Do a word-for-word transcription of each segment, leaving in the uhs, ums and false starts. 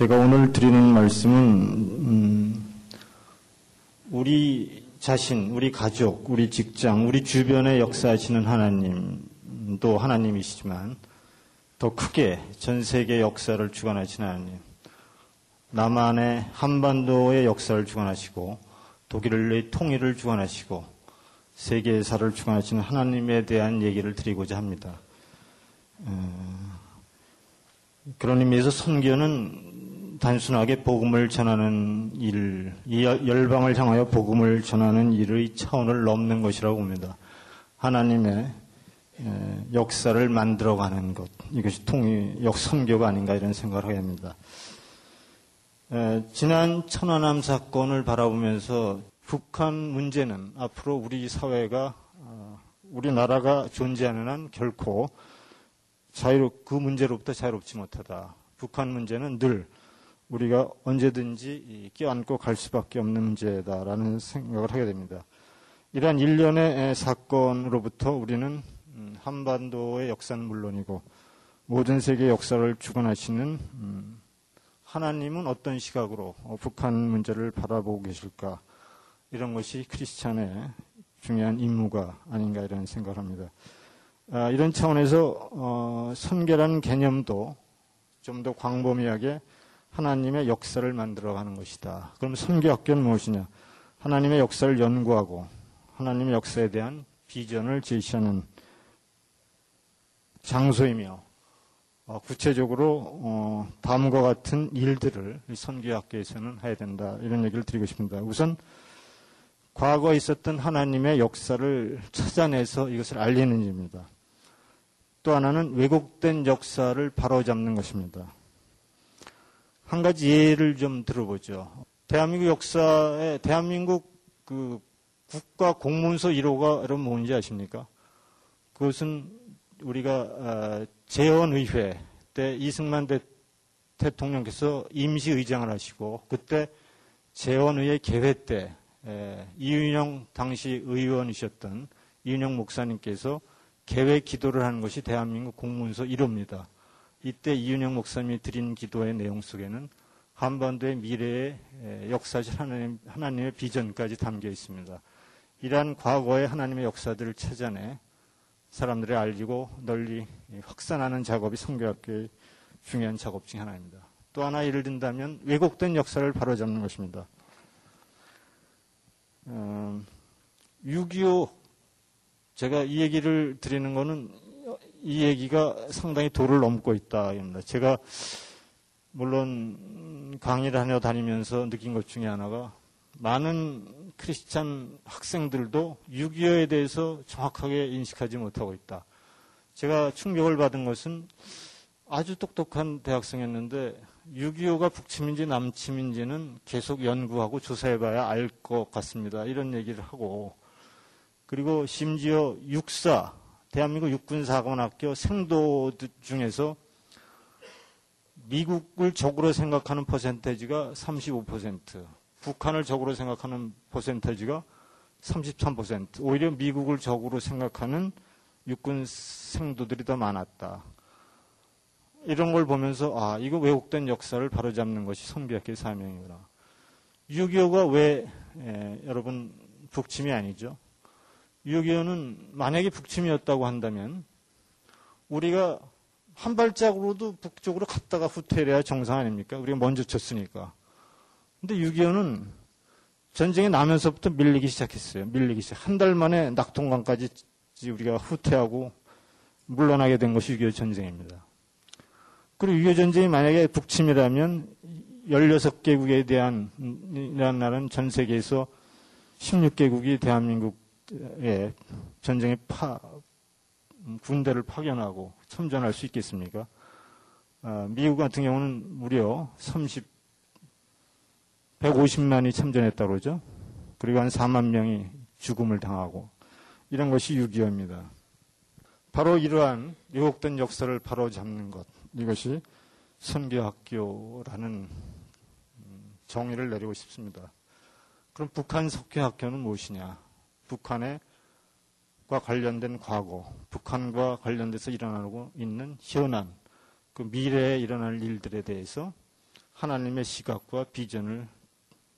제가 오늘 드리는 말씀은 음, 우리 자신, 우리 가족, 우리 직장, 우리 주변에 역사하시는 하나님도 하나님이시지만 더 크게 전 세계 역사를 주관하시는 하나님, 남한의 한반도의 역사를 주관하시고 독일의 통일을 주관하시고 세계사를 주관하시는 하나님에 대한 얘기를 드리고자 합니다. 음, 그런 의미에서 선교는 단순하게 복음을 전하는 일, 열방을 향하여 복음을 전하는 일의 차원을 넘는 것이라고 봅니다. 하나님의 역사를 만들어가는 것, 이것이 통일, 역선교가 아닌가 이런 생각을 하게 합니다. 에, 지난 천안함 사건을 바라보면서 북한 문제는 앞으로 우리 사회가, 어, 우리나라가 존재하는 한 결코 자유롭, 그 문제로부터 자유롭지 못하다. 북한 문제는 늘 우리가 언제든지 껴안고 갈 수밖에 없는 문제다라는 생각을 하게 됩니다. 이러한 일련의 사건으로부터 우리는 한반도의 역사는 물론이고 모든 세계 역사를 주관하시는 음, 하나님은 어떤 시각으로 북한 문제를 바라보고 계실까, 이런 것이 크리스찬의 중요한 임무가 아닌가 이런 생각을 합니다. 아, 이런 차원에서 어, 선교라는 개념도 좀 더 광범위하게 하나님의 역사를 만들어가는 것이다. 그럼 선교학교는 무엇이냐? 하나님의 역사를 연구하고 하나님의 역사에 대한 비전을 제시하는 장소이며 구체적으로 어, 다음과 같은 일들을 선교학교에서는 해야 된다, 이런 얘기를 드리고 싶습니다. 우선 과거에 있었던 하나님의 역사를 찾아내서 이것을 알리는 일입니다. 또 하나는 왜곡된 역사를 바로잡는 것입니다. 한 가지 예를 좀 들어보죠. 대한민국 역사에 대한민국 그 국가 공문서 일 호가 여러분 뭔지 아십니까? 그것은 우리가 재헌의회 때 이승만 대, 대통령께서 임시의장을 하시고, 그때 재헌의회 개회 때 이윤영 당시 의원이셨던 이윤영 목사님께서 개회 기도를 하는 것이 대한민국 공문서 일 호입니다. 이때 이윤영 목사님이 드린 기도의 내용 속에는 한반도의 미래의 역사실 하나님, 하나님의 비전까지 담겨 있습니다. 이러한 과거의 하나님의 역사들을 찾아내 사람들이 알리고 널리 확산하는 작업이 선교학교의 중요한 작업 중 하나입니다. 또 하나 예를 든다면 왜곡된 역사를 바로잡는 것입니다. 음, 육이오, 제가 이 얘기를 드리는 거는 이 얘기가 상당히 도를 넘고 있다 입니다. 제가 물론 강의를 하며 다니면서 느낀 것 중에 하나가 많은 크리스찬 학생들도 육이오에 대해서 정확하게 인식하지 못하고 있다. 제가 충격을 받은 것은 아주 똑똑한 대학생이었는데 육이오가 북침인지 남침인지는 계속 연구하고 조사해봐야 알 것 같습니다, 이런 얘기를 하고, 그리고 심지어 육사, 대한민국 육군사관학교 생도 중에서 미국을 적으로 생각하는 퍼센테이지가 삼십오 퍼센트, 북한을 적으로 생각하는 퍼센테이지가 삼십삼 퍼센트, 오히려 미국을 적으로 생각하는 육군 생도들이 더 많았다. 이런 걸 보면서 아, 이거 왜곡된 역사를 바로잡는 것이 선교학교의 사명이구나. 육이오가 왜 에, 여러분 북침이 아니죠. 육이오는 만약에 북침이었다고 한다면 우리가 한 발짝으로도 북쪽으로 갔다가 후퇴해야 정상 아닙니까? 우리가 먼저 쳤으니까. 근데 육이오는 전쟁이 나면서부터 밀리기 시작했어요. 밀리기 시작. 한 달 만에 낙동강까지 우리가 후퇴하고 물러나게 된 것이 육이오 전쟁입니다. 그리고 육이오 전쟁이 만약에 북침이라면 열여섯 개국에 대한, 이란 나라는 전 세계에서 십육 개국이 대한민국에 전쟁에 파, 군대를 파견하고 참전할 수 있겠습니까? 미국 같은 경우는 무려 삼십 백오십만이 참전했다고 그러죠. 그리고 한 사만 명이 죽음을 당하고, 이런 것이 육이오입니다. 바로 이러한 왜곡된 역사를 바로잡는 것, 이것이 선교학교라는 정의를 내리고 싶습니다. 그럼 북한 석교학교는 무엇이냐? 북한과 관련된 과거, 북한과 관련돼서 일어나고 있는 현안, 그 미래에 일어날 일들에 대해서 하나님의 시각과 비전을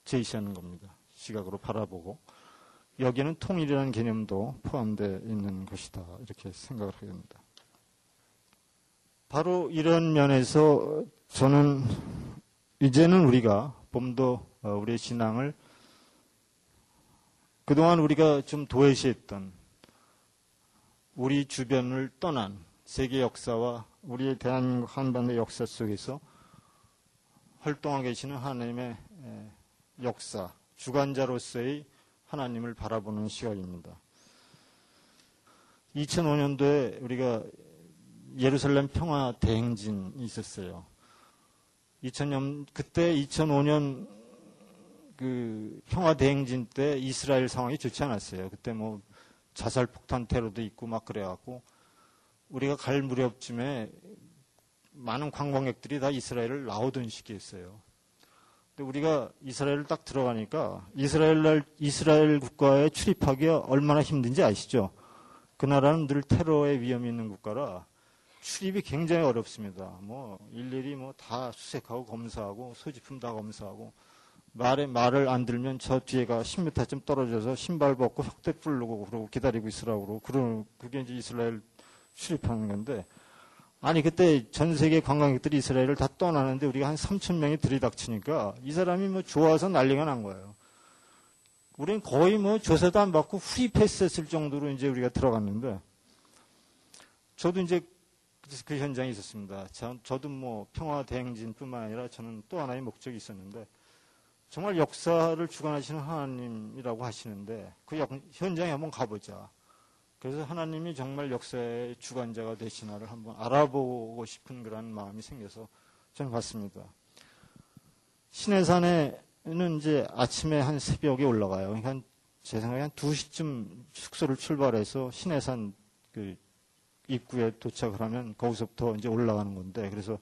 제시하는 겁니다. 시각으로 바라보고 여기에는 통일이라는 개념도 포함되어 있는 것이다, 이렇게 생각을 하게 됩니다. 바로 이런 면에서 저는 이제는 우리가 봄도 우리의 신앙을 그동안 우리가 좀 도외시했던 우리 주변을 떠난 세계 역사와 우리의 대한민국 한반도 역사 속에서 활동하고 계시는 하나님의 역사, 주관자로서의 하나님을 바라보는 시각입니다. 이천오 년도에 우리가 예루살렘 평화 대행진이 있었어요. 이천 년 그때 이천오 년 그 평화 대행진 때 이스라엘 상황이 좋지 않았어요. 그때 뭐 자살 폭탄 테러도 있고 막 그래갖고 우리가 갈 무렵쯤에 많은 관광객들이 다 이스라엘을 나오던 시기였어요. 근데 우리가 이스라엘을 딱 들어가니까 이스라엘 이스라엘 국가에 출입하기가 얼마나 힘든지 아시죠? 그 나라는 늘 테러의 위험이 있는 국가라. 출입이 굉장히 어렵습니다. 뭐, 일일이 뭐 다 수색하고 검사하고 소지품 다 검사하고 말에 말을 안 들면 저 뒤에가 십 미터쯤 떨어져서 신발 벗고 혁대 뿌르고 그러고 기다리고 있으라고 그러고 그게 이제 이스라엘 출입하는 건데, 아니 그때 전 세계 관광객들이 이스라엘을 다 떠나는데 우리가 한 삼천 명이 들이닥치니까 이 사람이 뭐 좋아서 난리가 난 거예요. 우린 거의 뭐 조사도 안 받고 프리패스 했을 정도로 이제 우리가 들어갔는데, 저도 이제 그 현장에 있었습니다. 저, 저도 뭐 평화 대행진뿐만 아니라 저는 또 하나의 목적이 있었는데, 정말 역사를 주관하시는 하나님이라고 하시는데 그 역, 현장에 한번 가보자. 그래서 하나님이 정말 역사의 주관자가 되시나를 한번 알아보고 싶은 그런 마음이 생겨서 저는 갔습니다. 시내산에는 이제 아침에 한 새벽에 올라가요. 그러니까 제 생각에 한 두 시쯤 숙소를 출발해서 시내산 그 입구에 도착을 하면 거기서부터 이제 올라가는 건데, 그래서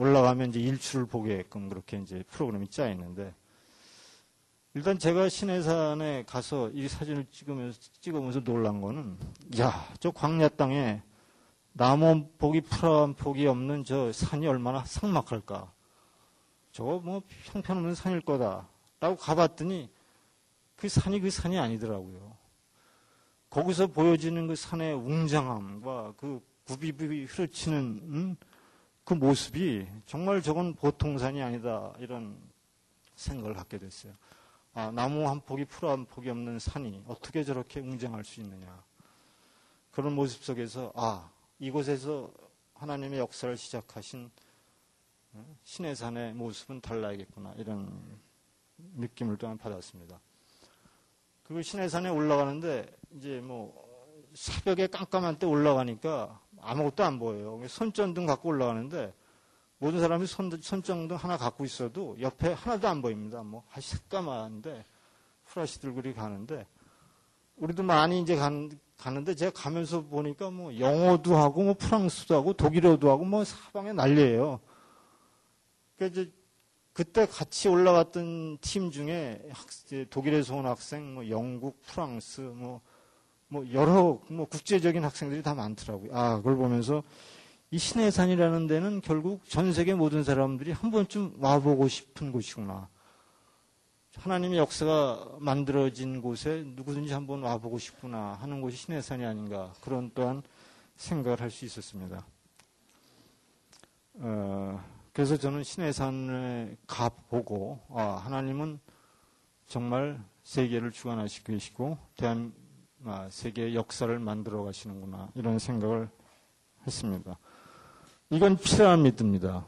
올라가면 이제 일출을 보게끔 그렇게 이제 프로그램이 짜 있는데, 일단 제가 시내산에 가서 이 사진을 찍으면서 찍으면서 놀란 거는, 야, 저 광야 땅에 나무 한 폭이 풀 한 폭이 없는 저 산이 얼마나 삭막할까. 저거 뭐 형편없는 산일 거다라고 가봤더니 그 산이 그 산이 아니더라고요. 거기서 보여지는 그 산의 웅장함과 그 굽이굽이 흐르치는 음? 그 모습이 정말 저건 보통 산이 아니다, 이런 생각을 갖게 됐어요. 아, 나무 한 폭이 풀 한 폭이 없는 산이 어떻게 저렇게 웅장할 수 있느냐. 그런 모습 속에서 아, 이곳에서 하나님의 역사를 시작하신 시내산의 모습은 달라야겠구나, 이런 느낌을 또한 받았습니다. 그리고 시내산에 올라가는데 이제 뭐 새벽에 깜깜한 때 올라가니까 아무것도 안 보여요. 손전등 갖고 올라가는데 모든 사람이 손, 손전등 하나 갖고 있어도 옆에 하나도 안 보입니다. 뭐 아주 새까만데 후라시 들고 이렇게 가는데, 우리도 많이 이제 간, 가는데 제가 가면서 보니까 뭐 영어도 하고 뭐 프랑스도 하고 독일어도 하고 뭐 사방에 난리예요. 그러니까 이제 그때 같이 올라갔던 팀 중에 학, 독일에서 온 학생, 뭐 영국, 프랑스, 뭐, 뭐 여러 뭐 국제적인 학생들이 다 많더라고요. 아, 그걸 보면서 이 시내산이라는 데는 결국 전 세계 모든 사람들이 한 번쯤 와보고 싶은 곳이구나. 하나님의 역사가 만들어진 곳에 누구든지 한번 와보고 싶구나 하는 곳이 시내산이 아닌가, 그런 또한 생각을 할 수 있었습니다. 어... 그래서 저는 시내산에 가보고, 아, 하나님은 정말 세계를 주관하시고 계시고 대한 아, 세계의 역사를 만들어 가시는구나, 이런 생각을 했습니다. 이건 피라미드입니다.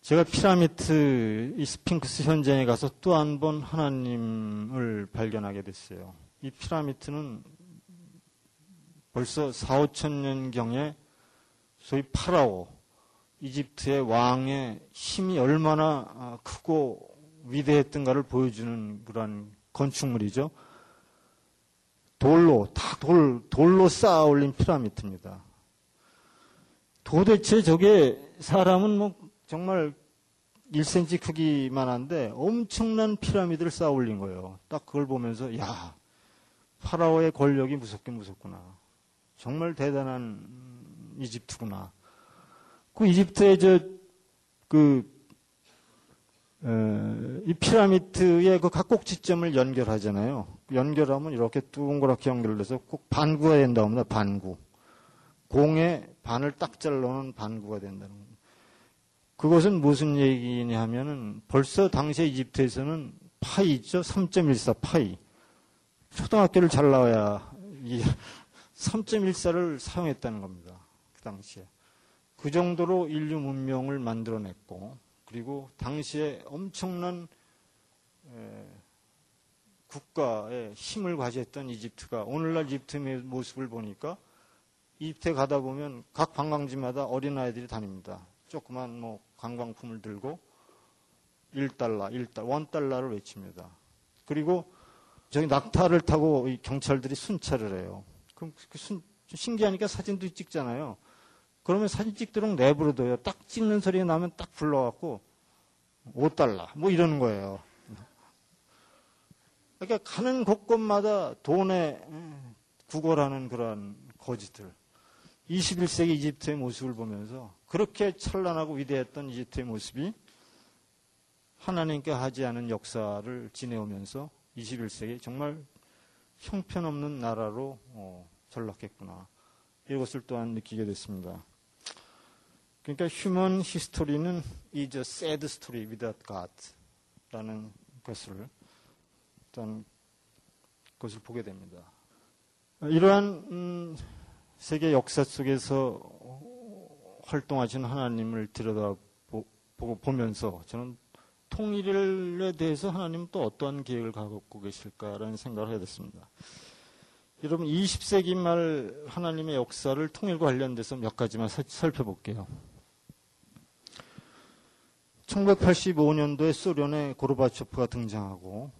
제가 피라미드 이 스핑크스 현장에 가서 또 한 번 하나님을 발견하게 됐어요. 이 피라미드는 벌써 사오천 년경에 소위 파라오 이집트의 왕의 힘이 얼마나 크고 위대했던가를 보여주는 그런 건축물이죠. 돌로, 다 돌, 돌로 쌓아 올린 피라미드입니다. 도대체 저게 사람은 뭐 정말 일 센티미터 크기만 한데 엄청난 피라미드를 쌓아 올린 거예요. 딱 그걸 보면서, 야, 파라오의 권력이 무섭긴 무섭구나. 정말 대단한 이집트구나. 그 이집트의 저 그, 에, 이 피라미드의 그 각꼭지점을 연결하잖아요. 연결하면 이렇게 동그랗게 연결돼서 꼭 반구가 된다고 합니다. 반구. 공의 반을 딱 잘라놓은 반구가 된다는 겁니다. 그것은 무슨 얘기냐 하면은 벌써 당시에 이집트에서는 파이 있죠? 삼 점 일사 파이. 초등학교를 잘 나와야 이 삼 점 일사를 사용했다는 겁니다. 그 당시에. 그 정도로 인류 문명을 만들어냈고, 그리고 당시에 엄청난 에, 국가의 힘을 과시했던 이집트가 오늘날 이집트의 모습을 보니까 이집트에 가다 보면 각 관광지마다 어린아이들이 다닙니다. 조그만 뭐 관광품을 들고 일 달러, 일 달러, 일 달러를 외칩니다. 그리고 저기 낙타를 타고 경찰들이 순찰을 해요. 그럼 순, 신기하니까 사진도 찍잖아요. 그러면 사진 찍도록 내버려둬요. 딱 찍는 소리가 나면 딱 불러갖고 오 달러 뭐 이러는 거예요. 그러니까 가는 곳곳마다 돈에 구걸하는 그러한 거지들. 이십일 세기 이집트의 모습을 보면서 그렇게 찬란하고 위대했던 이집트의 모습이 하나님께 하지 않은 역사를 지내오면서 이십일 세기 정말 형편없는 나라로 어, 전락했구나. 이것을 또한 느끼게 됐습니다. 그러니까 휴먼 히스토리는 is a sad story without God라는 것을 일단 그것을 보게 됩니다. 이러한 음, 세계 역사 속에서 활동하신 하나님을 들여다보고 보면서 저는 통일에 대해서 하나님은 또 어떠한 계획을 갖고 계실까라는 생각을 하게 됐습니다. 여러분, 이십 세기 말 하나님의 역사를 통일과 관련돼서 몇 가지만 사, 살펴볼게요. 천구백팔십오 년도에 소련의 고르바초프가 등장하고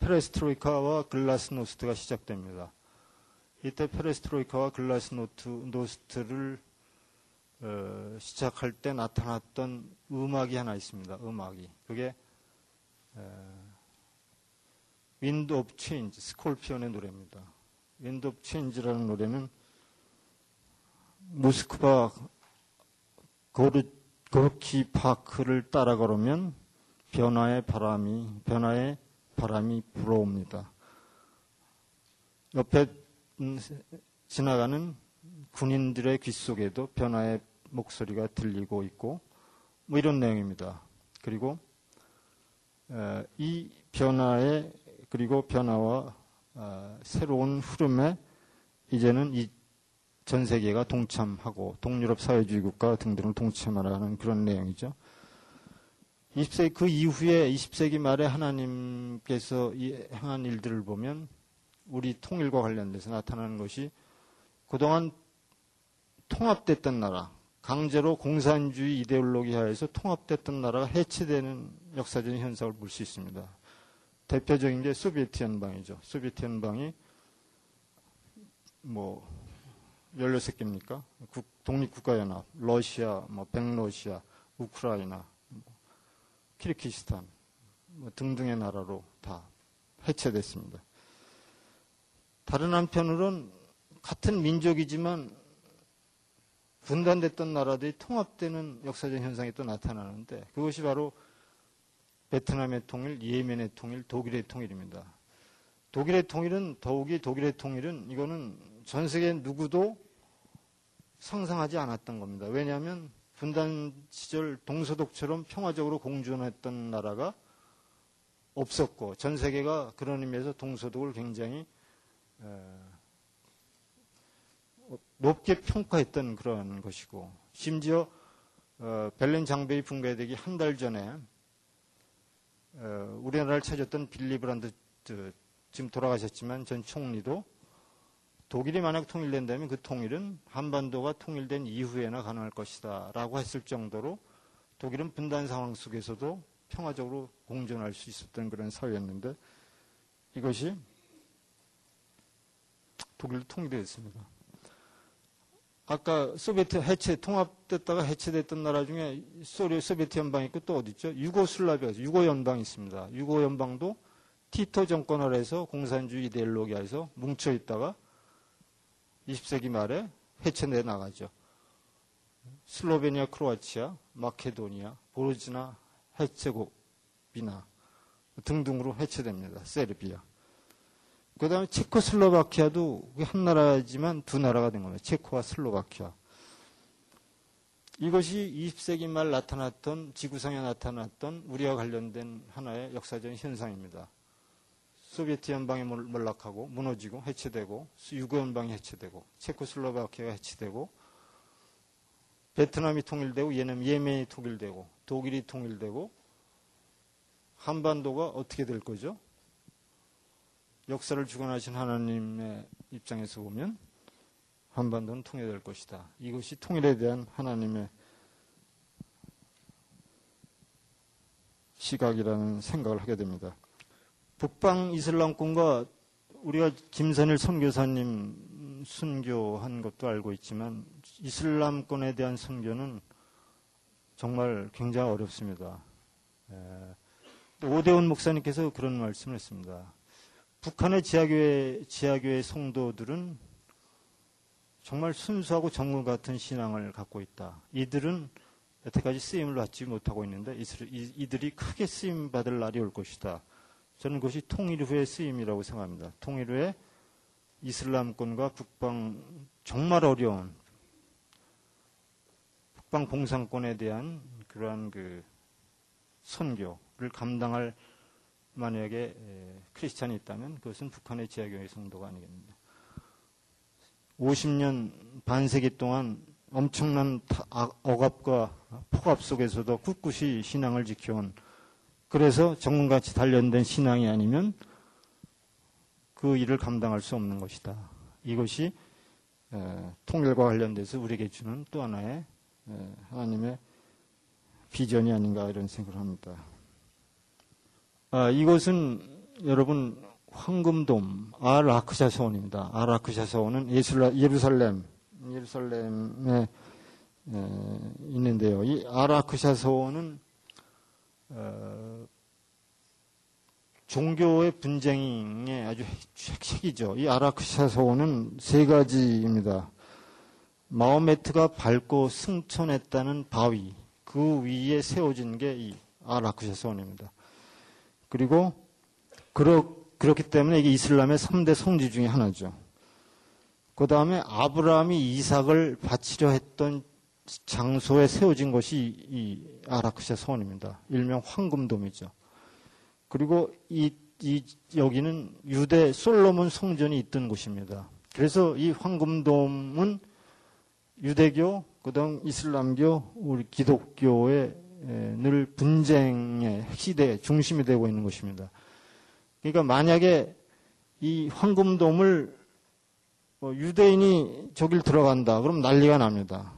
페레스트로이카와 글라스노스트가 시작됩니다. 이때 페레스트로이카와 글라스노스트를 어, 시작할 때 나타났던 음악이 하나 있습니다. 음악이. 그게 Wind of Change, 스콜피온의 노래입니다. Wind of Change라는 노래는 모스크바 고르, 고르키 파크를 따라 걸으면 변화의 바람이, 변화의 바람이 불어옵니다. 옆에 지나가는 군인들의 귀 속에도 변화의 목소리가 들리고 있고 뭐 이런 내용입니다. 그리고 이 변화의 그리고 변화와 새로운 흐름에 이제는 이 전 세계가 동참하고 동유럽 사회주의 국가 등등을 동참하라는 그런 내용이죠. 이십 세기 그 이후에 이십 세기 말에 하나님께서 행한 일들을 보면 우리 통일과 관련돼서 나타나는 것이 그동안 통합됐던 나라, 강제로 공산주의 이데올로기 하에서 통합됐던 나라가 해체되는 역사적인 현상을 볼 수 있습니다. 대표적인 게 소비에트 연방이죠. 소비에트 연방이 뭐 열여섯 개입니까? 독립국가연합, 러시아, 뭐 백러시아, 우크라이나, 키르기스탄 뭐 등등의 나라로 다 해체됐습니다. 다른 한편으론 같은 민족이지만 분단됐던 나라들이 통합되는 역사적인 현상이 또 나타나는데 그것이 바로 베트남의 통일, 예멘의 통일, 독일의 통일입니다. 독일의 통일은 더욱이 독일의 통일은 이거는 전 세계 누구도 상상하지 않았던 겁니다. 왜냐하면 분단 시절 동서독처럼 평화적으로 공존했던 나라가 없었고 전 세계가 그런 의미에서 동서독을 굉장히 높게 평가했던 그런 것이고 심지어 벨린 장벽이 붕괴되기 한 달 전에 우리나라를 찾았던 빌리브란드 지금 돌아가셨지만 전 총리도 독일이 만약 통일된다면 그 통일은 한반도가 통일된 이후에나 가능할 것이다 라고 했을 정도로 독일은 분단 상황 속에서도 평화적으로 공존할 수 있었던 그런 사회였는데 이것이 독일도 통일되었습니다. 아까 소비에트 해체 통합됐다가 해체됐던 나라 중에 소련 소비에트 연방이 있고 또 어디 있죠? 유고슬라비아, 유고 연방이 있습니다. 유고 연방도 티토 정권 아래에서 공산주의 이데올로기 아래에서 뭉쳐 있다가 이십 세기 말에 해체돼 나가죠. 슬로베니아, 크로아티아, 마케도니아, 보르지나, 헤르체고비나 등등으로 해체됩니다. 세르비아. 그 다음에 체코슬로바키아도 한 나라지만 두 나라가 된 겁니다. 체코와 슬로바키아. 이것이 이십 세기 말 나타났던, 지구상에 나타났던 우리와 관련된 하나의 역사적인 현상입니다. 소비에트 연방이 몰락하고 무너지고 해체되고 유고 연방이 해체되고 체코슬로바키아가 해체되고 베트남이 통일되고 예멘이 통일되고 독일이 통일되고 한반도가 어떻게 될 거죠? 역사를 주관하신 하나님의 입장에서 보면 한반도는 통일될 것이다. 이것이 통일에 대한 하나님의 시각이라는 생각을 하게 됩니다. 북방 이슬람권과 우리가 김선일 선교사님 순교한 것도 알고 있지만 이슬람권에 대한 선교는 정말 굉장히 어렵습니다. 오대훈 목사님께서 그런 말씀을 했습니다. 북한의 지하교회, 지하교회 성도들은 정말 순수하고 정금 같은 신앙을 갖고 있다. 이들은 여태까지 쓰임을 받지 못하고 있는데 이들이 크게 쓰임 받을 날이 올 것이다. 저는 그것이 통일 후의 쓰임이라고 생각합니다. 통일 후에 이슬람권과 북방 정말 어려운 북방 공산권에 대한 그러한 그 선교를 감당할 만약에 크리스찬이 있다면 그것은 북한의 지하교회 성도가 아니겠는가. 오십 년 반세기 동안 엄청난 억압과 폭압 속에서도 꿋꿋이 신앙을 지켜온, 그래서 정금같이 단련된 신앙이 아니면 그 일을 감당할 수 없는 것이다. 이것이 통일과 관련돼서 우리에게 주는 또 하나의 하나님의 비전이 아닌가 이런 생각을 합니다. 아, 이것은 여러분 황금돔 알 아크샤 서원입니다. 알 아크샤 서원은 예루살렘, 예루살렘에 에, 있는데요. 이 알 아크샤 서원은 어, 종교의 분쟁의 아주 핵심이죠. 이 알 아크샤 서원은 세 가지입니다. 마호메트가 밟고 승천했다는 바위, 그 위에 세워진 게 이 알 아크샤 서원입니다. 그리고 그러, 그렇기 때문에 이게 이슬람의 삼 대 성지 중에 하나죠. 그 다음에 아브라함이 이삭을 바치려 했던 장소에 세워진 것이 이 알 아크샤 서원입니다. 일명 황금돔이죠. 그리고 이, 이 여기는 유대 솔로몬 성전이 있던 곳입니다. 그래서 이 황금돔은 유대교, 그다음 이슬람교, 우리 기독교의 늘 분쟁의 핵시대의 중심이 되고 있는 것입니다. 그러니까 만약에 이 황금돔을 유대인이 저길 들어간다 그럼 난리가 납니다.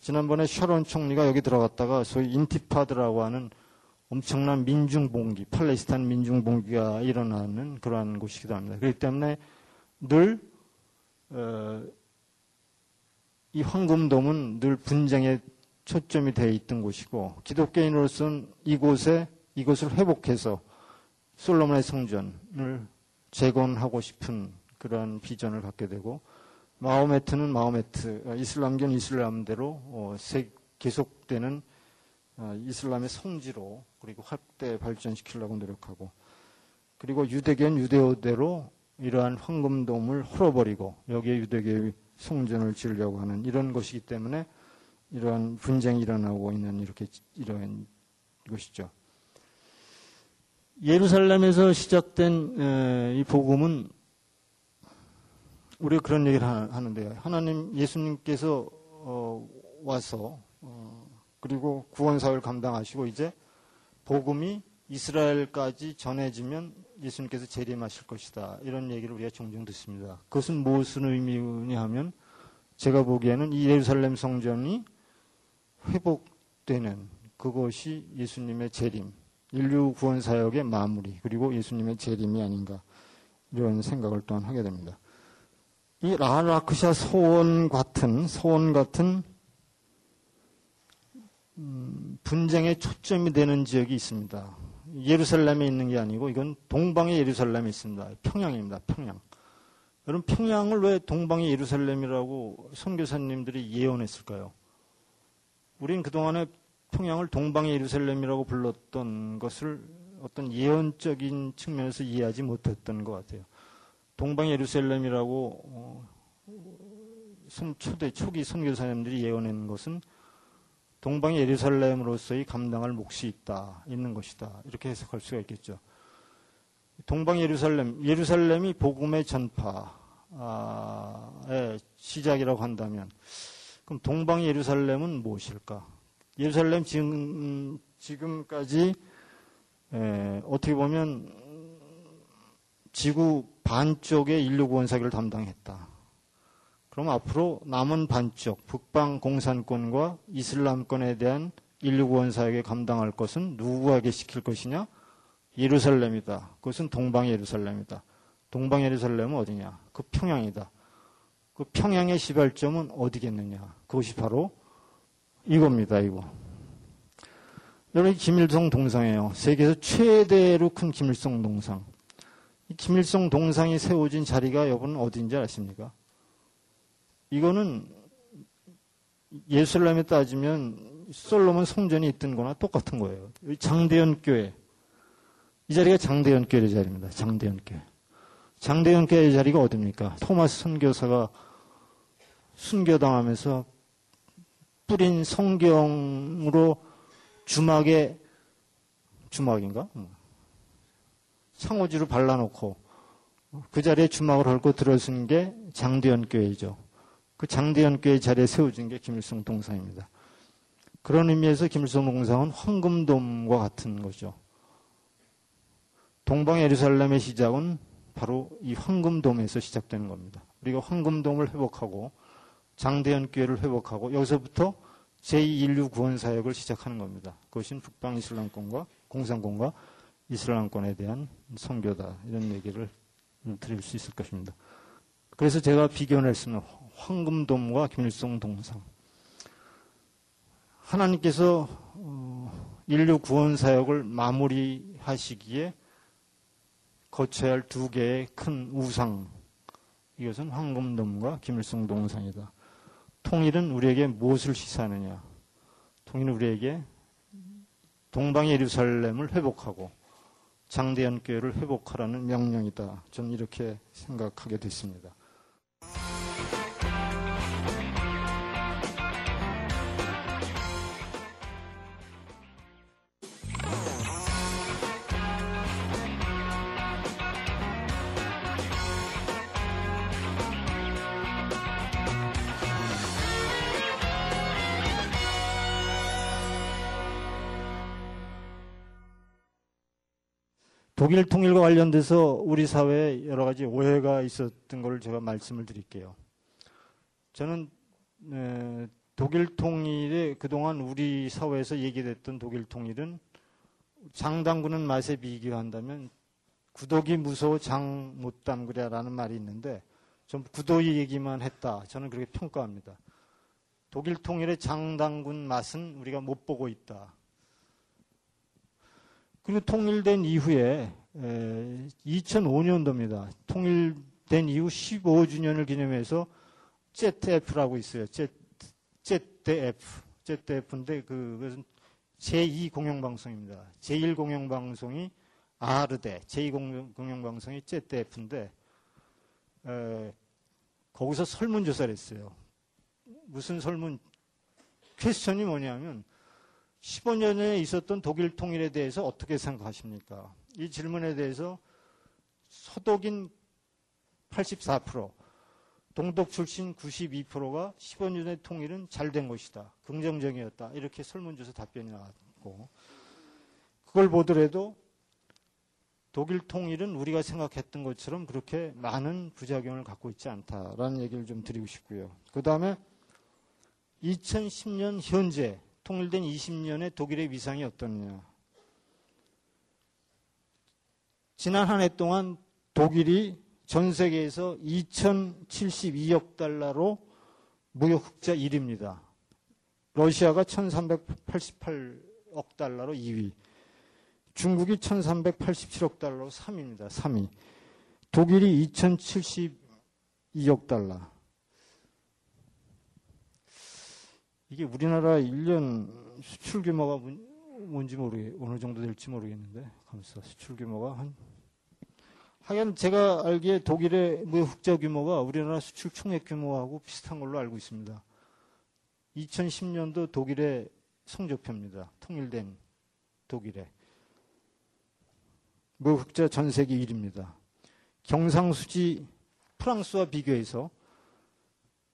지난번에 샤론 총리가 여기 들어갔다가 소위 인티파드라고 하는 엄청난 민중봉기, 팔레스타인 민중봉기가 일어나는 그러한 곳이기도 합니다. 그렇기 때문에 늘 어, 이 황금돔은 늘 분쟁의 초점이 되어 있던 곳이고, 기독교인으로서는 이곳에, 이곳을 회복해서 솔로몬의 성전을 재건하고 싶은 그러한 비전을 갖게 되고, 마호메트는 마호메트, 이슬람교는 이슬람대로 계속되는 이슬람의 성지로 그리고 확대 발전시키려고 노력하고, 그리고 유대교는 유대교대로 이러한 황금돔을 헐어버리고 여기에 유대교의 성전을 지으려고 하는 이런 것이기 때문에 이러한 분쟁이 일어나고 있는 이렇게 이러한 것이죠. 예루살렘에서 시작된 이 복음은 우리가 그런 얘기를 하는데요. 하나님 예수님께서 와서 그리고 구원사역을 감당하시고 이제 복음이 이스라엘까지 전해지면 예수님께서 재림하실 것이다. 이런 얘기를 우리가 종종 듣습니다. 그것은 무슨 의미냐 하면 제가 보기에는 이 예루살렘 성전이 회복되는 그것이 예수님의 재림, 인류 구원 사역의 마무리, 그리고 예수님의 재림이 아닌가 이런 생각을 또한 하게 됩니다. 이 알 아크샤 소원 같은 소원 같은 음, 분쟁의 초점이 되는 지역이 있습니다. 예루살렘에 있는 게 아니고 이건 동방의 예루살렘이 있습니다. 평양입니다. 평양. 여러분 평양을 왜 동방의 예루살렘이라고 선교사님들이 예언했을까요? 우린 그동안에 평양을 동방의 예루살렘이라고 불렀던 것을 어떤 예언적인 측면에서 이해하지 못했던 것 같아요. 동방의 예루살렘이라고 어, 초대 초기 선교사님들이 예언한 것은 동방의 예루살렘으로서의 감당할 몫이 있다, 있는 것이다, 이렇게 해석할 수가 있겠죠. 동방 예루살렘, 예루살렘이 복음의 전파의 시작이라고 한다면 그럼 동방 예루살렘은 무엇일까? 예루살렘 지금, 지금까지 에, 어떻게 보면 지구 반쪽의 인류 구원사기를 담당했다. 그럼 앞으로 남은 반쪽, 북방 공산권과 이슬람권에 대한 인류 구원사역에 감당할 것은 누구에게 시킬 것이냐? 예루살렘이다. 그것은 동방 예루살렘이다. 동방 예루살렘은 어디냐? 그 평양이다. 그 평양의 시발점은 어디겠느냐? 그것이 바로 이겁니다. 이거. 여러분, 김일성 동상이에요. 세계에서 최대로 큰 김일성 동상. 이 김일성 동상이 세워진 자리가 여러분 어디인지 아십니까? 이거는 예루살렘에 따지면 솔로몬 성전이 있던 거나 똑같은 거예요. 장대현 교회. 이 자리가 장대현 교회의 자리입니다. 장대현 교회. 장대현 교회의 자리가 어딥니까? 토마스 선교사가 순교당하면서 뿌린 성경으로 주막에, 주막인가? 창호지로 발라놓고 그 자리에 주막을 헐고 들어선 게 장대현 교회죠. 그 장대현 교회의 자리에 세워진 게 김일성 동상입니다. 그런 의미에서 김일성 동상은 황금돔과 같은 거죠. 동방 예루살렘의 시작은 바로 이 황금돔에서 시작되는 겁니다. 우리가 황금돔을 회복하고 장대현 교회를 회복하고 여기서부터 제이 인류 구원 사역을 시작하는 겁니다. 그것은 북방 이슬람권과 공산권과 이슬람권에 대한 선교다, 이런 얘기를 드릴 수 있을 것입니다. 그래서 제가 비교할 수는 황금돔과 김일성 동상. 하나님께서 인류 구원 사역을 마무리하시기에 거쳐야 할 두 개의 큰 우상, 이것은 황금돔과 김일성 동상이다. 통일은 우리에게 무엇을 시사하느냐? 통일은 우리에게 동방 예루살렘을 회복하고 장대현 교회를 회복하라는 명령이다. 저는 이렇게 생각하게 됐습니다. 독일 통일과 관련돼서 우리 사회에 여러 가지 오해가 있었던 걸 제가 말씀을 드릴게요. 저는 에, 독일 통일에 그동안 우리 사회에서 얘기됐던 독일 통일은 장담구는 맛에 비교한다면 구더기 무서워 장 못 담그랴라는 말이 있는데 전 구더기 얘기만 했다. 저는 그렇게 평가합니다. 독일 통일의 장담군 맛은 우리가 못 보고 있다. 그리고 통일된 이후에 이천오 년도입니다. 통일된 이후 십오 주년을 기념해서 지 에프 라고 있어요. 지 에프. 지 에프인데 그것은 제이 공영방송입니다. 제일 공영방송이 R대, 제이 공영방송이 지 에프인데 거기서 설문조사를 했어요. 무슨 설문, 퀘스천이 뭐냐면 십오 년 전에 있었던 독일 통일에 대해서 어떻게 생각하십니까? 이 질문에 대해서 서독인 팔십사 퍼센트, 동독 출신 구십이 퍼센트가 십오 년 전의 통일은 잘된 것이다, 긍정적이었다, 이렇게 설문조사 답변이 나왔고, 그걸 보더라도 독일 통일은 우리가 생각했던 것처럼 그렇게 많은 부작용을 갖고 있지 않다라는 얘기를 좀 드리고 싶고요. 그 다음에 이천십 년 현재 통일된 이십 년의 독일의 위상이 어떠냐. 지난 한 해 동안 독일이 전 세계에서 이천칠십이억 달러로 무역 흑자 일 위입니다. 러시아가 천삼백팔십팔억 달러로 이 위, 중국이 천삼백팔십칠억 달러로 삼 위입니다. 삼 위. 독일이 이천칠십이억 달러. 이게 우리나라 일 년 수출 규모가 뭔지 모르겠, 어느 정도 될지 모르겠는데, 감사 수출 규모가 한, 하여간 제가 알기에 독일의 무역흑자 규모가 우리나라 수출 총액 규모하고 비슷한 걸로 알고 있습니다. 이천십 년도 독일의 성적표입니다. 통일된 독일의. 무역흑자 전 세계 일 위입니다. 경상수지 프랑스와 비교해서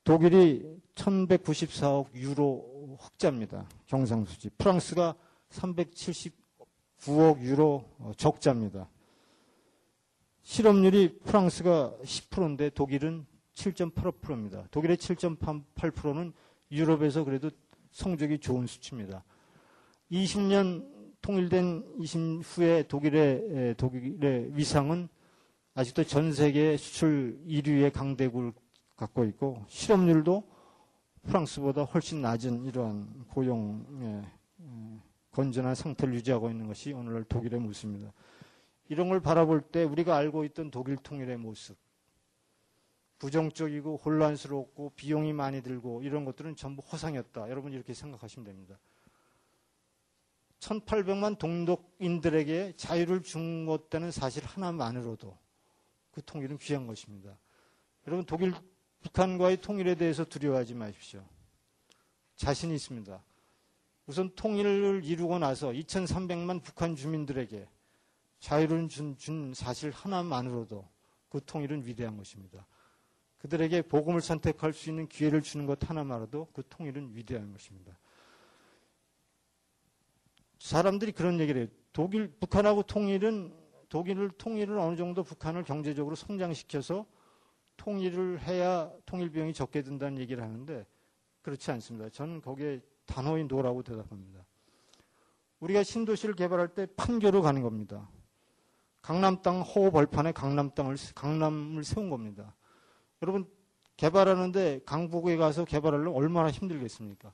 독일이 천백구십사억 유로 흑자입니다. 경상수지. 프랑스가 삼백칠십구억 유로 적자입니다. 실업률이 프랑스가 십 퍼센트인데 독일은 칠 점 팔오 퍼센트입니다. 독일의 칠 점 팔 퍼센트는 유럽에서 그래도 성적이 좋은 수치입니다. 이십 년 통일된 이십 후에 독일의, 독일의 위상은 아직도 전 세계 수출 일 위의 강대국을 갖고 있고 실업률도 프랑스보다 훨씬 낮은 이러한 고용 건전한 상태를 유지하고 있는 것이 오늘날 독일의 모습입니다. 이런 걸 바라볼 때 우리가 알고 있던 독일 통일의 모습, 부정적이고 혼란스럽고 비용이 많이 들고 이런 것들은 전부 허상이었다. 여러분 이렇게 생각하시면 됩니다. 천팔백만 동독인들에게 자유를 준 것 때는 사실 하나만으로도 그 통일은 귀한 것입니다. 여러분 독일, 북한과의 통일에 대해서 두려워하지 마십시오. 자신이 있습니다. 우선 통일을 이루고 나서 이천삼백만 북한 주민들에게 자유를 준, 준 사실 하나만으로도 그 통일은 위대한 것입니다. 그들에게 복음을 선택할 수 있는 기회를 주는 것 하나만으로도 그 통일은 위대한 것입니다. 사람들이 그런 얘기를 해요. 독일, 북한하고 통일은, 독일을 통일을 어느 정도 북한을 경제적으로 성장시켜서 통일을 해야 통일 비용이 적게 든다는 얘기를 하는데 그렇지 않습니다. 저는 거기에 단호히 노라고 대답합니다. 우리가 신도시를 개발할 때 판교로 가는 겁니다. 강남 땅 허허 벌판에 강남 땅을, 강남을 세운 겁니다. 여러분 개발하는데 강북에 가서 개발하려면 얼마나 힘들겠습니까?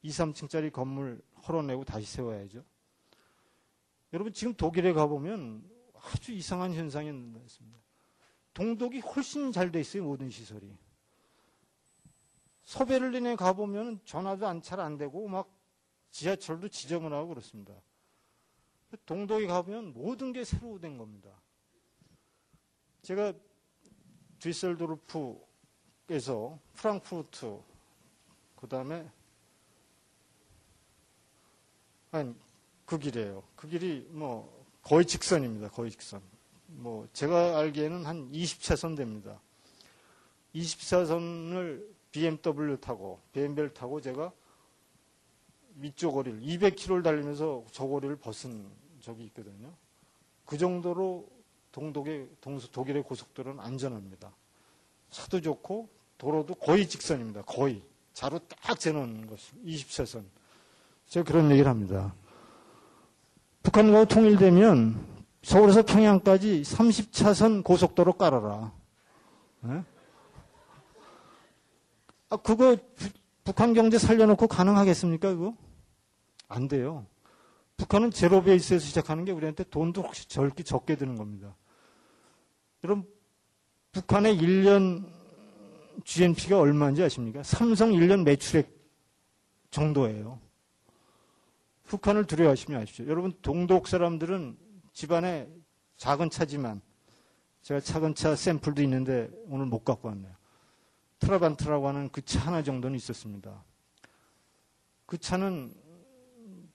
이, 삼 층짜리 건물 헐어내고 다시 세워야죠. 여러분 지금 독일에 가보면 아주 이상한 현상이 나타났습니다. 동독이 훨씬 잘 돼 있어요. 모든 시설이. 서베를린에 가보면 전화도 안, 잘 안 되고 막 지하철도 지저분하고 그렇습니다. 동독에 가보면 모든 게 새로 된 겁니다. 제가 뒤셀도르프에서 프랑크푸르트 그 다음에 아니 그 길이에요. 그 길이 뭐 거의 직선입니다. 거의 직선. 뭐 제가 알기에는 한 이십 차선 됩니다. 이십 차선을 비엠더블유 타고 비엠더블유를 타고 제가 위쪽 거리를 이백 킬로미터를 달리면서 저 거리를 벗은 적이 있거든요. 그 정도로 동독의 동수 독일의 고속도로는 안전합니다. 차도 좋고 도로도 거의 직선입니다. 거의 자로 딱 재놓은 것 이십 차선. 제가 그런 얘기를 합니다. 북한과 통일되면 서울에서 평양까지 삼십 차선 고속도로 깔아라. 네? 아, 그거 부, 북한 경제 살려놓고 가능하겠습니까, 그거? 안 돼요. 북한은 제로 베이스에서 시작하는 게 우리한테 돈도 혹시 적게, 적게 드는 겁니다. 여러분, 북한의 일 년 지엔피가 얼마인지 아십니까? 삼성 일 년 매출액 정도예요. 북한을 두려워하시면 아십시오. 여러분, 동독 사람들은 집안에 작은 차지만 제가 작은 차 샘플도 있는데 오늘 못 갖고 왔네요. 트라반트라고 하는 그 차 하나 정도는 있었습니다. 그 차는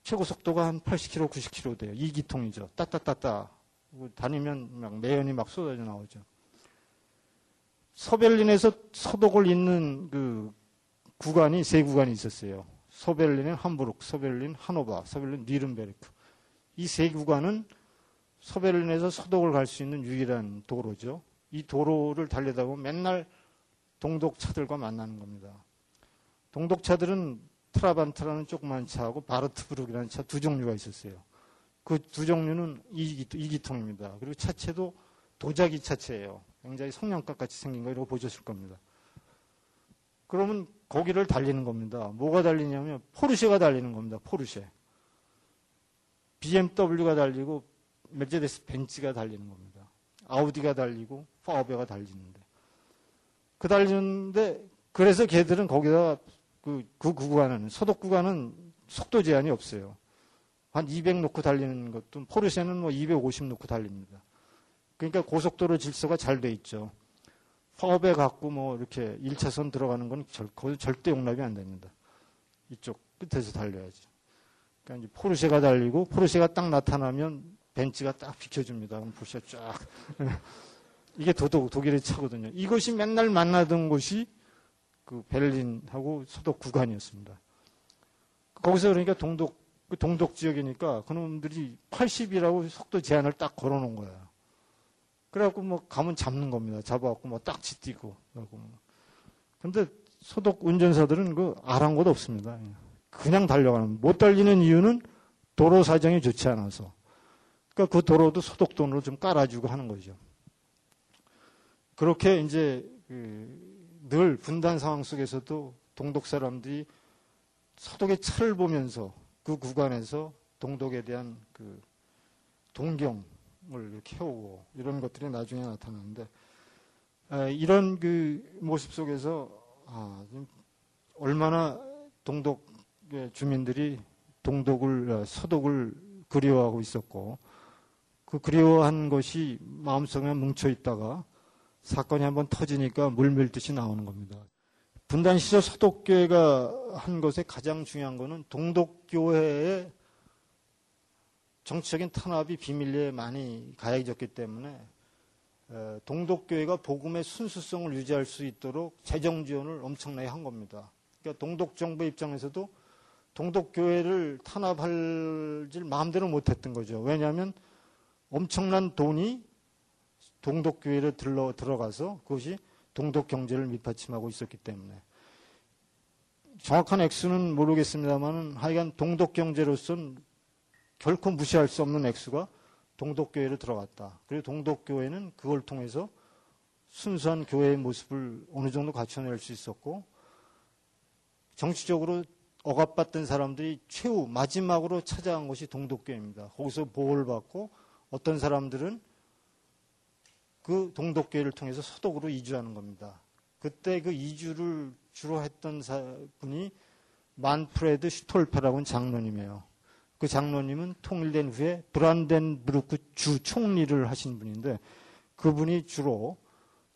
최고 속도가 한 팔십 킬로미터, 구십 킬로미터 돼요. 이 기통이죠. 따따따따 다니면 막 매연이 막 쏟아져 나오죠. 서베를린에서 서독을 잇는 그 구간이 세 구간이 있었어요. 서베를린, 함부르크, 서베를린, 하노바, 서베를린, 니른베르크. 이 세 구간은 서베를린에서 서독을 갈 수 있는 유일한 도로죠. 이 도로를 달리다 보면 맨날 동독차들과 만나는 겁니다. 동독차들은 트라반트라는 조그만 차하고 바르트브룩이라는 차 두 종류가 있었어요. 그 두 종류는 이 기통입니다. 그리고 차체도 도자기 차체예요. 굉장히 성냥갑 같이 생긴 거 이러고 보셨을 겁니다. 그러면 거기를 달리는 겁니다. 뭐가 달리냐면 포르쉐가 달리는 겁니다. 포르쉐. 비엠더블유가 달리고 메르세데스 벤츠가 달리는 겁니다. 아우디가 달리고 파워베가 달리는데. 그 달리는데 그래서 걔들은 거기다 그, 그 구간은, 서독 구간은 속도 제한이 없어요. 한 이백 놓고 달리는 것도, 포르쉐는 뭐 이백오십 놓고 달립니다. 그러니까 고속도로 질서가 잘 돼 있죠. 허브에 갖고 뭐 이렇게 일 차선 들어가는 건 절, 절대 용납이 안 됩니다. 이쪽 끝에서 달려야지. 그러니까 이제 포르쉐가 달리고, 포르쉐가 딱 나타나면 벤츠가 딱 비켜줍니다. 그럼 포르쉐 쫙. 이게 도덕, 독일의 차거든요. 이것이 맨날 만나던 곳이 그 베를린하고 서독 구간이었습니다. 거기서 그러니까 동독, 그 동독 지역이니까 그놈들이 팔십이라고 속도 제한을 딱 걸어 놓은 거야. 그래갖고 뭐 가면 잡는 겁니다. 잡아갖고 뭐 딱 짓뛰고. 근데 서독 운전사들은 그 아랑곳 없습니다. 그냥 달려가는. 못 달리는 이유는 도로 사정이 좋지 않아서. 그러니까 그 도로도 서독돈으로 좀 깔아주고 하는 거죠. 그렇게 이제 그 늘 분단 상황 속에서도 동독 사람들이 서독의 차를 보면서 그 구간에서 동독에 대한 그 동경을 이렇게 해오고 이런 것들이 나중에 나타나는데, 이런 그 모습 속에서 아, 얼마나 동독의 주민들이 동독을, 서독을 그리워하고 있었고, 그 그리워한 것이 마음속에 뭉쳐있다가 사건이 한번 터지니까 물밀듯이 나오는 겁니다. 분단 시절 서독교회가 한 것의 가장 중요한 것은 동독교회의 정치적인 탄압이 비밀리에 많이 가해졌기 때문에 동독교회가 복음의 순수성을 유지할 수 있도록 재정 지원을 엄청나게 한 겁니다. 그러니까 동독정부 입장에서도 동독교회를 탄압할지 마음대로 못했던 거죠. 왜냐하면 엄청난 돈이 동독교회를 들러, 들어가서 그것이 동독경제를 밑받침하고 있었기 때문에. 정확한 액수는 모르겠습니다만 하여간 동독경제로서는 결코 무시할 수 없는 액수가 동독교회로 들어갔다. 그리고 동독교회는 그걸 통해서 순수한 교회의 모습을 어느 정도 갖춰낼 수 있었고, 정치적으로 억압받던 사람들이 최후 마지막으로 찾아간 것이 동독교회입니다. 거기서 보호를 받고, 어떤 사람들은 그 동독교회를 통해서 서독으로 이주하는 겁니다. 그때 그 이주를 주로 했던 분이 만프레드 슈톨페라고 장로님이에요. 그 장로님은 통일된 후에 브란덴부르크 주 총리를 하신 분인데, 그분이 주로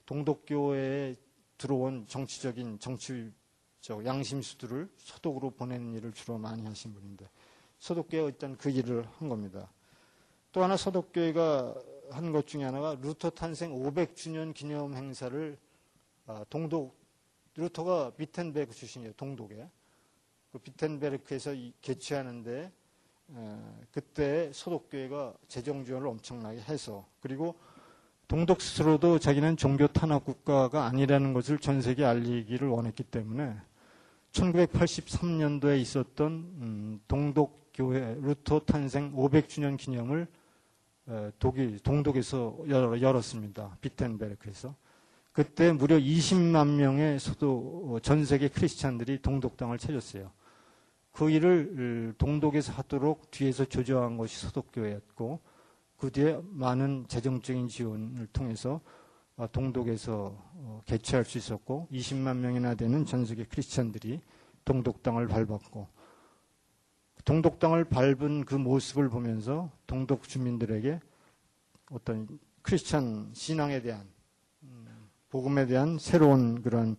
동독교회에 들어온 정치적인 정치적 양심수들을 서독으로 보내는 일을 주로 많이 하신 분인데, 서독교회가 일단 그 일을 한 겁니다. 또 하나 서독교회가 한 것 중에 하나가 루터 탄생 오백 주년 기념 행사를 동독, 루터가 비텐베르크 출신이에요. 동독에. 그 비텐베르크에서 개최하는데, 그때 서독교회가 재정 지원을 엄청나게 해서, 그리고 동독 스스로도 자기는 종교 탄압 국가가 아니라는 것을 전 세계에 알리기를 원했기 때문에 천구백팔십삼 년도에 있었던 동독교회 루터 탄생 오백 주년 기념을 독일 동독에서 열었습니다. 비텐베르크에서. 그때 무려 이십만 명의 서도 전 세계 크리스찬들이 동독당을 찾았어요. 그 일을 동독에서 하도록 뒤에서 조정한 것이 서독교회였고, 그 뒤에 많은 재정적인 지원을 통해서 동독에서 개최할 수 있었고, 이십만 명이나 되는 전 세계 크리스찬들이 동독당을 밟았고, 동독당을 밟은 그 모습을 보면서 동독 주민들에게 어떤 크리스찬 신앙에 대한, 복음에 대한 새로운 그런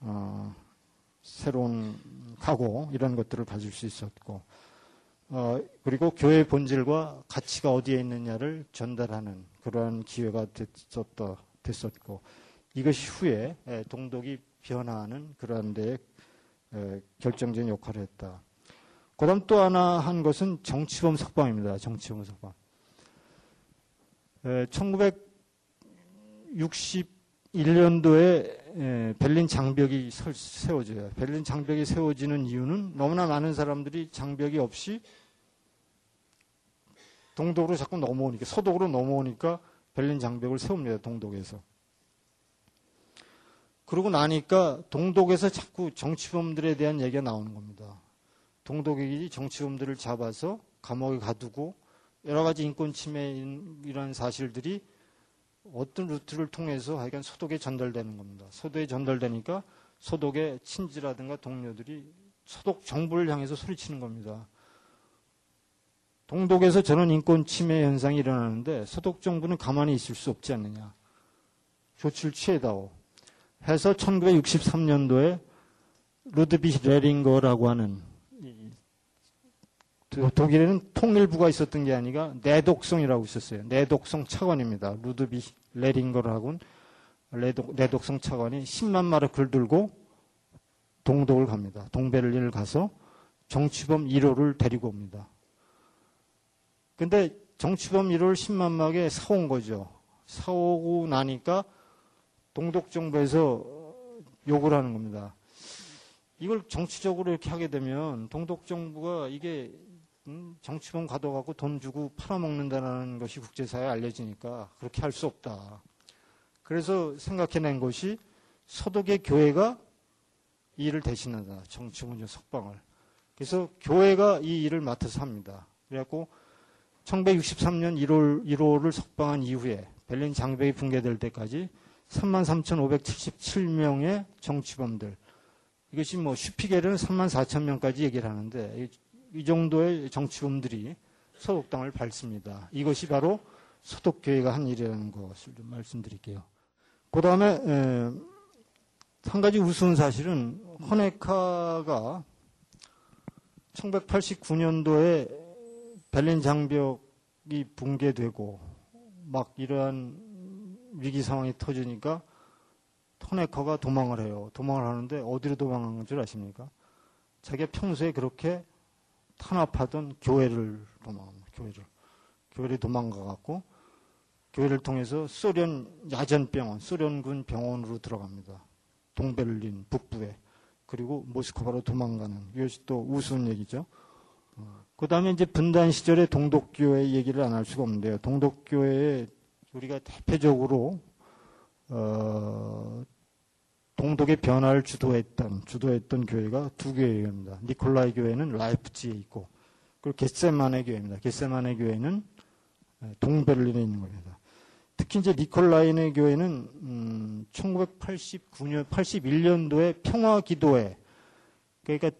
어, 새로운 각오, 이런 것들을 가질 수 있었고, 어, 그리고 교회의 본질과 가치가 어디에 있느냐를 전달하는 그러한 기회가 됐었다, 됐었고, 이것이 후에 동독이 변화하는 그러한 데에 결정적인 역할을 했다. 그 다음 또 하나 한 것은 정치범 석방입니다. 정치범 석방. 천구백육십일 년도에 베를린 장벽이 세워져요. 베를린 장벽이 세워지는 이유는 너무나 많은 사람들이 장벽이 없이 동독으로 자꾸 넘어오니까, 서독으로 넘어오니까 베를린 장벽을 세웁니다. 동독에서. 그러고 나니까 동독에서 자꾸 정치범들에 대한 얘기가 나오는 겁니다. 동독이 정치범들을 잡아서 감옥에 가두고 여러 가지 인권침해이라는 사실들이 어떤 루트를 통해서 하여간 서독에 전달되는 겁니다. 서독에 전달되니까 소독의 친지라든가 동료들이 소독 정부를 향해서 소리치는 겁니다. 동독에서 저런 인권 침해 현상이 일어나는데 소독 정부는 가만히 있을 수 없지 않느냐. 조치를 취해다오. 해서 천구백육십삼 년도에 루드비히 레링거라고 하는 독일에는 통일부가 있었던 게 아니라 내독성이라고 있었어요. 내독성 차관입니다. 루드비히 레링거라고는 내독, 내독성 차관이 십만 마르크를 들고 동독을 갑니다. 동베를린을 가서 정치범 일 호를 데리고 옵니다. 근데 정치범 일 호를 십만 마르크에 사온 거죠. 사오고 나니까 동독정부에서 욕을 하는 겁니다. 이걸 정치적으로 이렇게 하게 되면 동독정부가 이게 정치범 가둬갖고 돈 주고 팔아먹는다는 것이 국제사회에 알려지니까 그렇게 할 수 없다. 그래서 생각해낸 것이 서독의 교회가 이 일을 대신한다. 정치 문제 석방을. 그래서 교회가 이 일을 맡아서 합니다. 그래갖고 천구백육십삼 년 일 월, 일 호를 석방한 이후에 베를린 장벽이 붕괴될 때까지 삼만 삼천오백칠십칠 명의 정치범들. 이것이 뭐 슈피겔은 삼만 사천 명까지 얘기를 하는데 이 정도의 정치범들이 소독당을 밟습니다. 이것이 바로 소독교회가 한 일이라는 것을 좀 말씀드릴게요. 그 다음에 한 가지 우스운 사실은 호네카가 천구백팔십구 년도에 베를린 장벽이 붕괴되고 막 이러한 위기 상황이 터지니까 호네커가 도망을 해요. 도망을 하는데 어디로 도망한 줄 아십니까? 자기가 평소에 그렇게 탄압하던 교회를 도망합니다. 교회를. 교회를 도망가갖고 교회를 통해서 소련 야전병원, 소련군 병원으로 들어갑니다. 동베를린 북부에. 그리고 모스크바로 도망가는. 이것이 또 우스운 얘기죠. 그 다음에 이제 분단 시절의 동독교회 얘기를 안 할 수가 없는데요. 동독교회에 우리가 대표적으로, 어, 동독의 변화를 주도했던, 주도했던 교회가 두 교회입니다. 니콜라이 교회는 라이프치히에 있고, 그리고 겟세만의 교회입니다. 겟세만의 교회는 동베를린에 있는 겁니다. 특히 이제 니콜라이네 교회는, 음, 천구백팔십구 년, 팔십일 년도에 평화 기도회, 그러니까,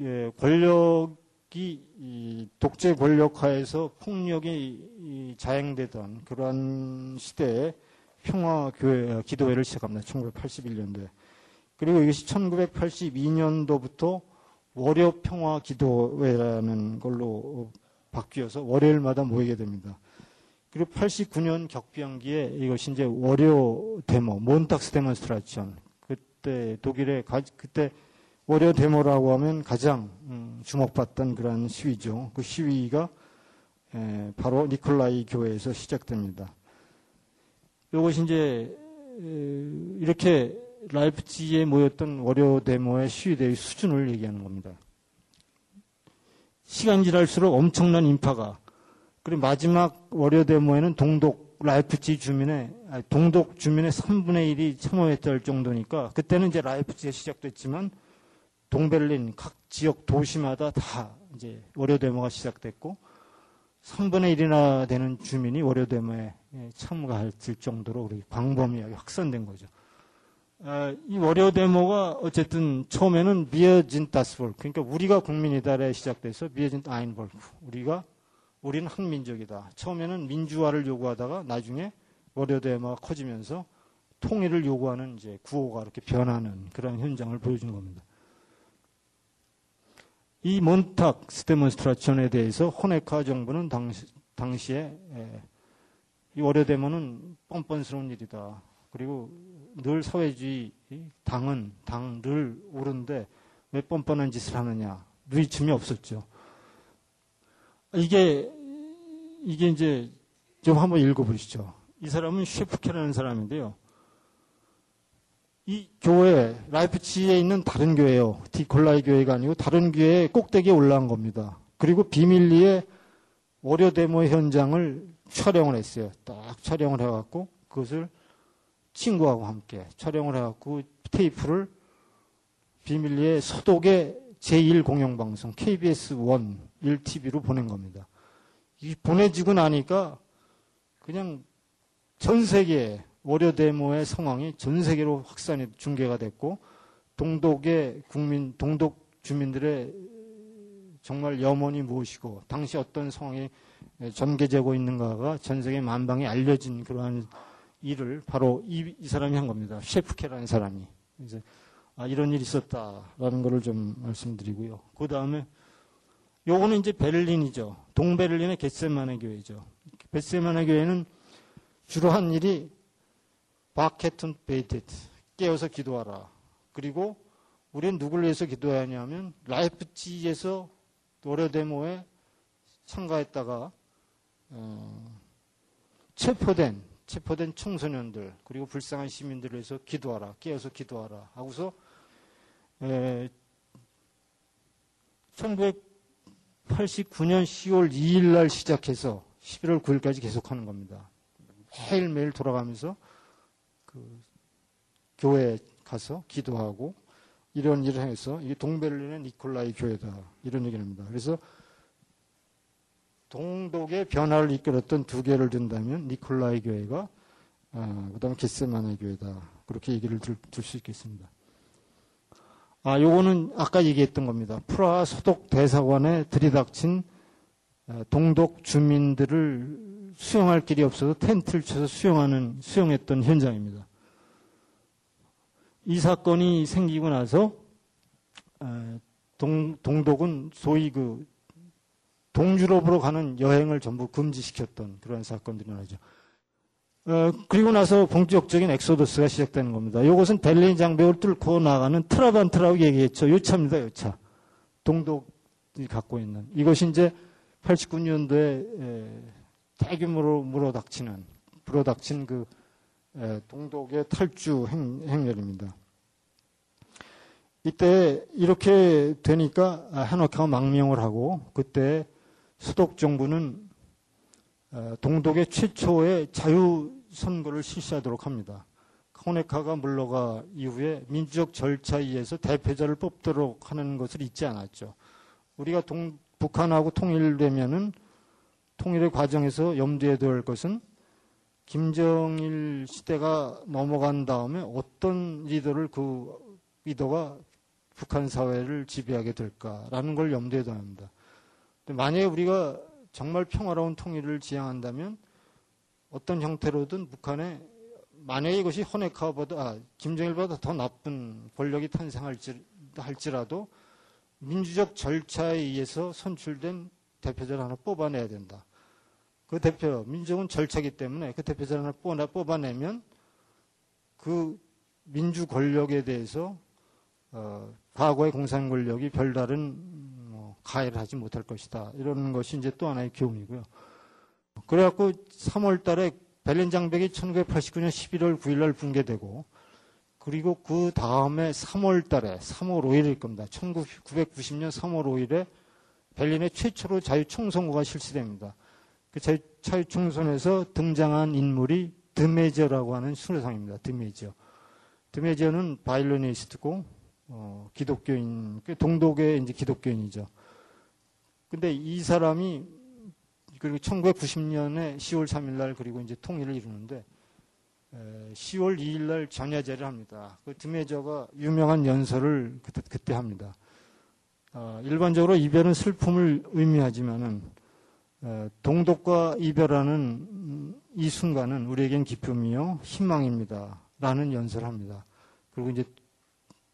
예, 권력, 이 독재 권력화에서 폭력이 자행되던 그러한 시대에 평화교회 기도회를 시작합니다. 천구백팔십일 년도에. 그리고 이것이 천구백팔십이 년도부터 월요평화기도회라는 걸로 바뀌어서 월요일마다 모이게 됩니다. 그리고 팔십구 년 격변기에 이것이 이제 월요 데모, 몬탁스 데몬스트라션. 그때 독일에 가, 그때 월요 데모라고 하면 가장 주목받던 그런 시위죠. 그 시위가 바로 니콜라이 교회에서 시작됩니다. 이것이 이제 이렇게 라이프치히에 모였던 월요 데모의 시위대의 수준을 얘기하는 겁니다. 시간이 지날수록 엄청난 인파가, 그리고 마지막 월요 데모에는 동독 라이프치히 주민의 아니, 동독 주민의 삼분의 일이 참여했을 정도니까 그때는 이제 라이프치히에 시작됐지만. 동베를린 각 지역 도시마다 다 이제 월요데모가 시작됐고 삼분의 일이나 되는 주민이 월요데모에 참가했을 정도로 광범위하게 확산된 거죠. 이 월요데모가 어쨌든 처음에는 미어진 다스볼크, 그러니까 우리가 국민이다에 시작돼서 미어진 아인볼크, 우리가 우리는 한민족이다. 처음에는 민주화를 요구하다가 나중에 월요데모가 커지면서 통일을 요구하는 이제 구호가 이렇게 변하는 그런 현장을 보여준 겁니다. 이 몬탁스 데몬스트라션에 대해서 호네카 정부는 당시, 당시에 예, 이 월요데모는 뻔뻔스러운 일이다. 그리고 늘 사회주의 당은 당 늘 옳은데 왜 뻔뻔한 짓을 하느냐. 누이침이 없었죠. 이게 이게 이제 좀 한번 읽어보시죠. 이 사람은 셰프케라는 사람인데요. 이 교회, 라이프치히에 있는 다른 교회요. 니콜라이 교회가 아니고 다른 교회 꼭대기에 올라온 겁니다. 그리고 비밀리에 월요데모 현장을 촬영을 했어요. 딱 촬영을 해갖고 그것을 친구하고 함께 촬영을 해갖고 테이프를 비밀리에 서독의 제일 공영방송 케이비에스 원, 일 티비로 보낸 겁니다. 이 보내지고 나니까 그냥 전 세계에 월요데모의 상황이 전 세계로 확산이 중계가 됐고 동독의 국민, 동독 주민들의 정말 염원이 무엇이고 당시 어떤 상황이 전개되고 있는가가 전 세계 만방에 알려진 그러한 일을 바로 이, 이 사람이 한 겁니다. 셰프케라는 사람이. 이제 아, 이런 일이 있었다라는 거를 좀 말씀드리고요. 그 다음에 요거는 이제 베를린이죠. 동베를린의 겟세마네 교회죠. 겟세마네 교회는 주로 한 일이 바케튼 베이테트, 깨어서 기도하라. 그리고 우리는 누구를 위해서 기도하냐면 라이프치히에서 월요데모에 참가했다가 어, 체포된 체포된 청소년들 그리고 불쌍한 시민들을 위해서 기도하라, 깨어서 기도하라 하고서 에, 천구백팔십구 년 시월 이일 날 시작해서 십일월 구일까지 계속하는 겁니다. 매일매일 돌아가면서 그 교회에 가서 기도하고 이런 일을 해서 이게 동베를린의 니콜라이 교회다 이런 얘기를 합니다. 그래서 동독의 변화를 이끌었던 두 개를 든다면 니콜라이 교회가 아, 그다음에 겟세마네 교회다 그렇게 얘기를 들 수 있겠습니다. 아, 요거는 아까 얘기했던 겁니다. 프라하 소독 대사관에 들이닥친 동독 주민들을 수용할 길이 없어서 텐트를 쳐서 수용하는 수용했던 현장입니다. 이 사건이 생기고 나서 동 동독은 소위 그 동유럽으로 가는 여행을 전부 금지시켰던 그런 사건들이 나죠. 어, 그리고 나서 본격적인 엑소더스가 시작되는 겁니다. 이것은 델레인 장벽을 뚫고 나가는 트라반트라고 얘기했죠. 요차입니다. 요차. 동독이 갖고 있는. 이것이 이제 팔십구 년도에 대규모로 물어닥치는, 불어닥친 그 에, 동독의 탈주 행, 행렬입니다. 이때 이렇게 되니까 한옥하고 망명을 하고 그때 수독 정부는 동독의 최초의 자유선거를 실시하도록 합니다. 호네카가 물러가 이후에 민주적 절차에 의해서 대표자를 뽑도록 하는 것을 잊지 않았죠. 우리가 동, 북한하고 통일되면은 통일의 과정에서 염두에 둬야 할 것은 김정일 시대가 넘어간 다음에 어떤 리더를 그 리더가 북한 사회를 지배하게 될까라는 걸 염두에 둬야 합니다. 만약에 우리가 정말 평화로운 통일을 지향한다면 어떤 형태로든 북한에 만약에 이것이 허네카보다 아, 김정일보다 더 나쁜 권력이 탄생할지 할지라도 민주적 절차에 의해서 선출된 대표자를 하나 뽑아내야 된다. 그 대표 민족은 절차이기 때문에 그 대표자를 하나 뽑아, 뽑아내면 그 민주 권력에 대해서 어, 과거의 공산 권력이 별다른 뭐, 가해를 하지 못할 것이다. 이런 것이 이제 또 하나의 교훈이고요. 그래갖고 삼월 달에 베를린 장벽이 천구백팔십구 년 십일월 구일 날 붕괴되고 그리고 그 다음에 삼월 달에 삼월 오일일 겁니다. 천구백구십 년 삼월 오일에 베를린의 최초로 자유총선거가 실시됩니다. 그 자유총선에서 등장한 인물이 드메저라고 하는 순례상입니다. 드메저. 드메저는 바이올리니스트고 어, 기독교인, 동독의 이제 기독교인이죠. 근데 이 사람이 그리고 천구백구십 년에 시월 삼일 날 그리고 이제 통일을 이루는데 에, 시월 이일 날 전야제를 합니다. 그 드메저가 유명한 연설을 그때, 그때 합니다. 어, 일반적으로 이별은 슬픔을 의미하지만은 에, 동독과 이별하는 음, 이 순간은 우리에겐 기쁨이요 희망입니다. 라는 연설을 합니다. 그리고 이제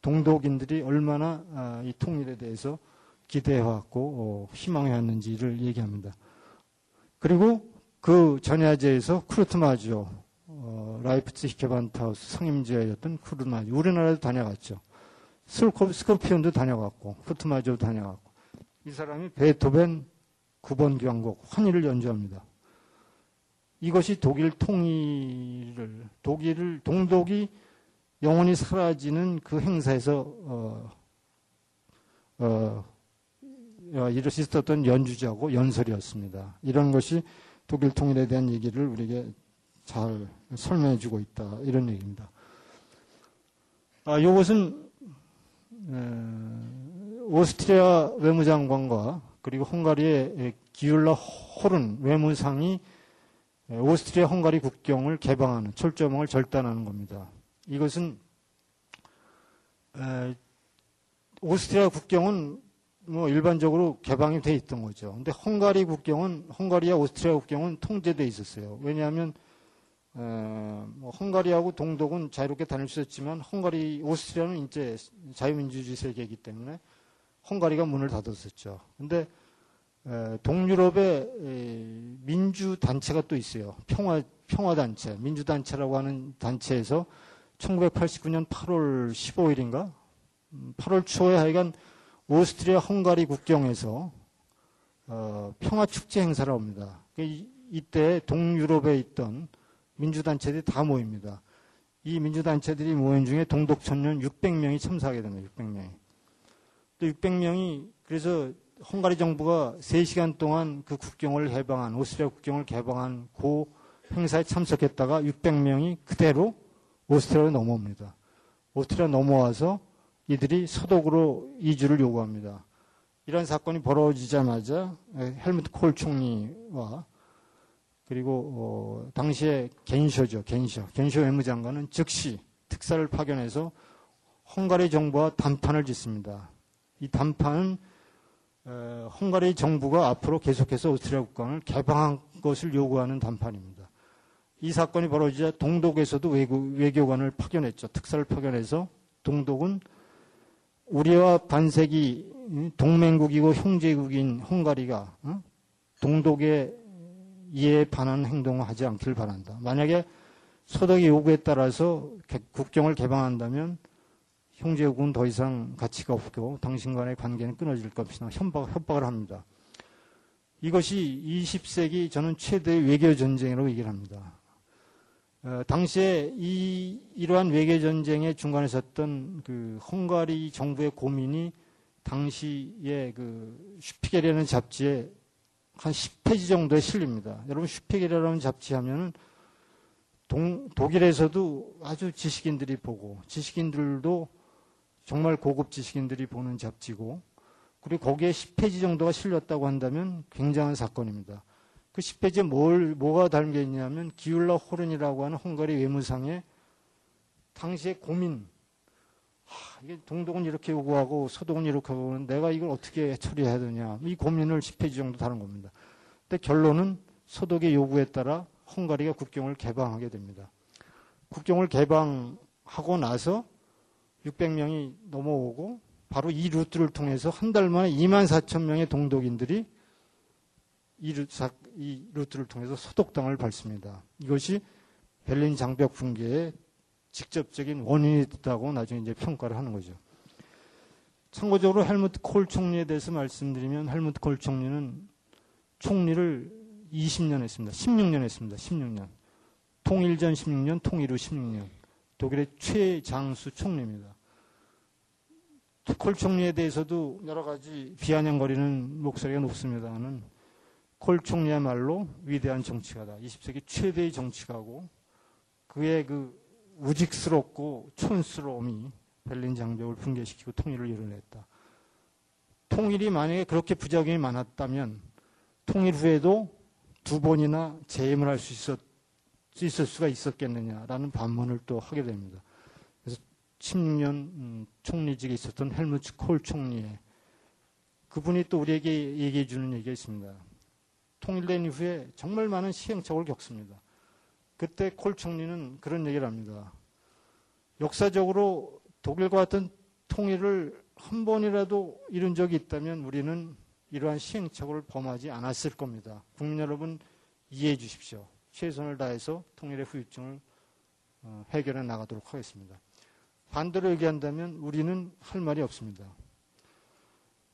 동독인들이 얼마나 아, 이 통일에 대해서 기대해왔고 어, 희망해왔는지를 얘기합니다. 그리고 그 전야제에서 쿠르트마주, 어, 라이프치히 개반타우스 상임지였던 쿠르트마주, 우리나라도 다녀갔죠. 스코피온도 다녀갔고, 쿠르트마주도 다녀갔고, 이 사람이 베토벤 구 번 교향곡 환희를 연주합니다. 이것이 독일 통일을, 독일을, 동독이 영원히 사라지는 그 행사에서, 어, 어, 이럴 수 있었던 연주자고 연설이었습니다. 이런 것이 독일 통일에 대한 얘기를 우리에게 잘 설명해 주고 있다. 이런 얘기입니다. 아, 요것은, 에, 오스트리아 외무장관과 그리고 헝가리의 기율라 호른 외무상이 오스트리아 헝가리 국경을 개방하는 철조망을 절단하는 겁니다. 이것은 오스트리아 국경은 뭐 일반적으로 개방이 돼 있던 거죠. 근데 헝가리 국경은 헝가리와 오스트리아 국경은 통제돼 있었어요. 왜냐하면 어, 헝가리하고 동독은 자유롭게 다닐 수 있었지만 헝가리 오스트리아는 이제 자유민주주의 세계이기 때문에 헝가리가 문을 닫았었죠. 근데 에, 동유럽의 에, 민주 단체가 또 있어요. 평화 평화 단체, 민주 단체라고 하는 단체에서 천구백팔십구년 팔월 십오일인가 팔월 초에 하여간 오스트리아 헝가리 국경에서 어, 평화축제 행사를 합니다. 이, 이때 동유럽에 있던 민주단체들이 다 모입니다. 이 민주단체들이 모인 중에 동독청년 육백 명이 참석하게 됩니다. 육백 명이. 또 육백 명이 그래서 헝가리 정부가 세 시간 동안 그 국경을 해방한 오스트리아 국경을 개방한 그 행사에 참석했다가 육백 명이 그대로 오스트리아로 넘어옵니다. 오스트리아 넘어와서 이들이 서독으로 이주를 요구합니다. 이런 사건이 벌어지자마자 헬무트 콜 총리와 그리고 어, 당시에 겐쇼죠. 겐쇼. 겐쇼 외무장관은 즉시 특사를 파견해서 헝가리 정부와 담판을 짓습니다. 이 담판은 어, 헝가리 정부가 앞으로 계속해서 오스트리아 국경을 개방한 것을 요구하는 담판입니다. 이 사건이 벌어지자 동독에서도 외교, 외교관을 파견했죠. 특사를 파견해서 동독은 우리와 반세기 동맹국이고 형제국인 헝가리가 어? 동독의 이에 반하는 행동을 하지 않기를 바란다. 만약에 서독의 요구에 따라서 개, 국경을 개방한다면 형제국은 더 이상 가치가 없고 당신 간의 관계는 끊어질 것이나 협박, 협박을 합니다. 이것이 이십 세기 저는 최대의 외교전쟁이라고 얘기를 합니다. 어, 당시에 이, 이러한 외교전쟁의 중간에 섰던 그 헝가리 정부의 고민이 당시에 그 슈피겔이라는 잡지에 한 십 페이지 정도에 실립니다. 여러분 슈피겔이라는 잡지 하면은 동, 독일에서도 아주 지식인들이 보고 지식인들도 정말 고급 지식인들이 보는 잡지고 그리고 거기에 십 페이지 정도가 실렸다고 한다면 굉장한 사건입니다. 그 십 페이지에 뭘, 뭐가 담겨 있냐면 기울라 호른이라고 하는 헝가리 외무상의 당시의 고민. 하, 이게 동독은 이렇게 요구하고 서독은 이렇게 요구하고 내가 이걸 어떻게 처리해야 되냐. 이 고민을 십 페이지 정도 다룬 겁니다. 근데 결론은 서독의 요구에 따라 헝가리가 국경을 개방하게 됩니다. 국경을 개방하고 나서 육백 명이 넘어오고 바로 이 루트를 통해서 한 달 만에 이만 사천 명의 동독인들이 이, 루트, 이 루트를 통해서 서독당을 밟습니다. 이것이 베를린 장벽 붕괴의 직접적인 원인이 됐다고 나중에 이제 평가를 하는 거죠. 참고적으로 헬무트 콜 총리에 대해서 말씀드리면 헬무트 콜 총리는 총리를 이십 년 했습니다. 십육 년 했습니다. 십육 년. 통일 전 십육 년, 통일 후 십육 년. 독일의 최장수 총리입니다. 콜 총리에 대해서도 여러 가지 비아냥거리는 목소리가 높습니다만은 콜 총리야말로 위대한 정치가다. 이십 세기 최대의 정치가고 그의 그 우직스럽고 촌스러움이 베를린 장벽을 붕괴시키고 통일을 이뤄냈다. 통일이 만약에 그렇게 부작용이 많았다면 통일 후에도 두 번이나 재임을 할 수 있었, 있을 수가 있었겠느냐라는 반문을 또 하게 됩니다. 그래서 십육 년 음, 총리직에 있었던 헬무트 콜 총리의 그분이 또 우리에게 얘기해 주는 얘기가 있습니다. 통일된 이후에 정말 많은 시행착오를 겪습니다. 그때 콜 총리는 그런 얘기를 합니다. 역사적으로 독일과 같은 통일을 한 번이라도 이룬 적이 있다면 우리는 이러한 시행착오를 범하지 않았을 겁니다. 국민 여러분 이해해 주십시오. 최선을 다해서 통일의 후유증을 해결해 나가도록 하겠습니다. 반대로 얘기한다면 우리는 할 말이 없습니다.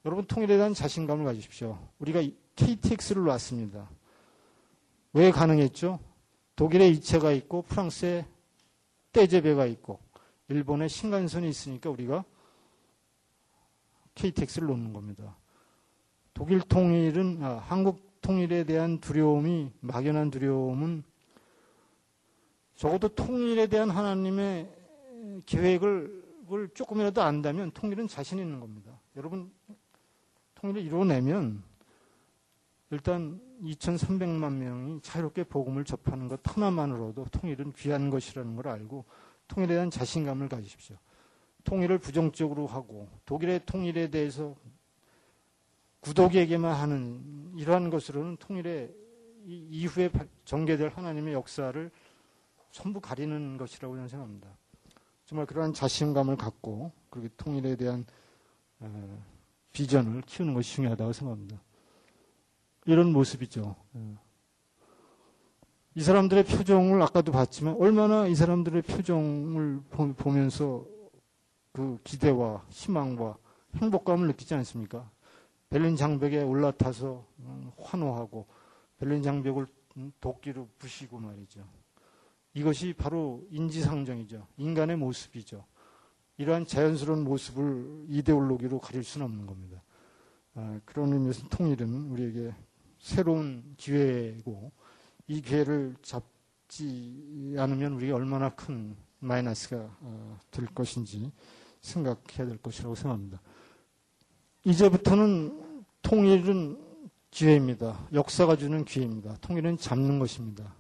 여러분 통일에 대한 자신감을 가지십시오. 우리가 케이티엑스를 놨습니다. 왜 가능했죠? 독일의 이체가 있고 프랑스의 떼제베가 있고 일본의 신간선이 있으니까 우리가 케이티엑스를 놓는 겁니다. 독일 통일은 아, 한국 통일에 대한 두려움이 막연한 두려움은 적어도 통일에 대한 하나님의 계획을 조금이라도 안다면 통일은 자신 있는 겁니다. 여러분 통일을 이뤄내면 일단 이천삼백만 명이 자유롭게 복음을 접하는 것 하나만으로도 통일은 귀한 것이라는 걸 알고 통일에 대한 자신감을 가지십시오. 통일을 부정적으로 하고 독일의 통일에 대해서 구독에게만 하는 이러한 것으로는 통일의 이후에 전개될 하나님의 역사를 전부 가리는 것이라고 저는 생각합니다. 정말 그러한 자신감을 갖고 그렇게 통일에 대한 비전을 키우는 것이 중요하다고 생각합니다. 이런 모습이죠. 이 사람들의 표정을 아까도 봤지만 얼마나 이 사람들의 표정을 보면서 그 기대와 희망과 행복감을 느끼지 않습니까? 베를린 장벽에 올라타서 환호하고 베를린 장벽을 도끼로 부시고 말이죠. 이것이 바로 인지상정이죠. 인간의 모습이죠. 이러한 자연스러운 모습을 이데올로기로 가릴 수는 없는 겁니다. 그런 의미에서 통일은 우리에게 새로운 기회고 이 기회를 잡지 않으면 우리가 얼마나 큰 마이너스가 될 것인지 생각해야 될 것이라고 생각합니다. 이제부터는 통일은 기회입니다. 역사가 주는 기회입니다. 통일은 잡는 것입니다.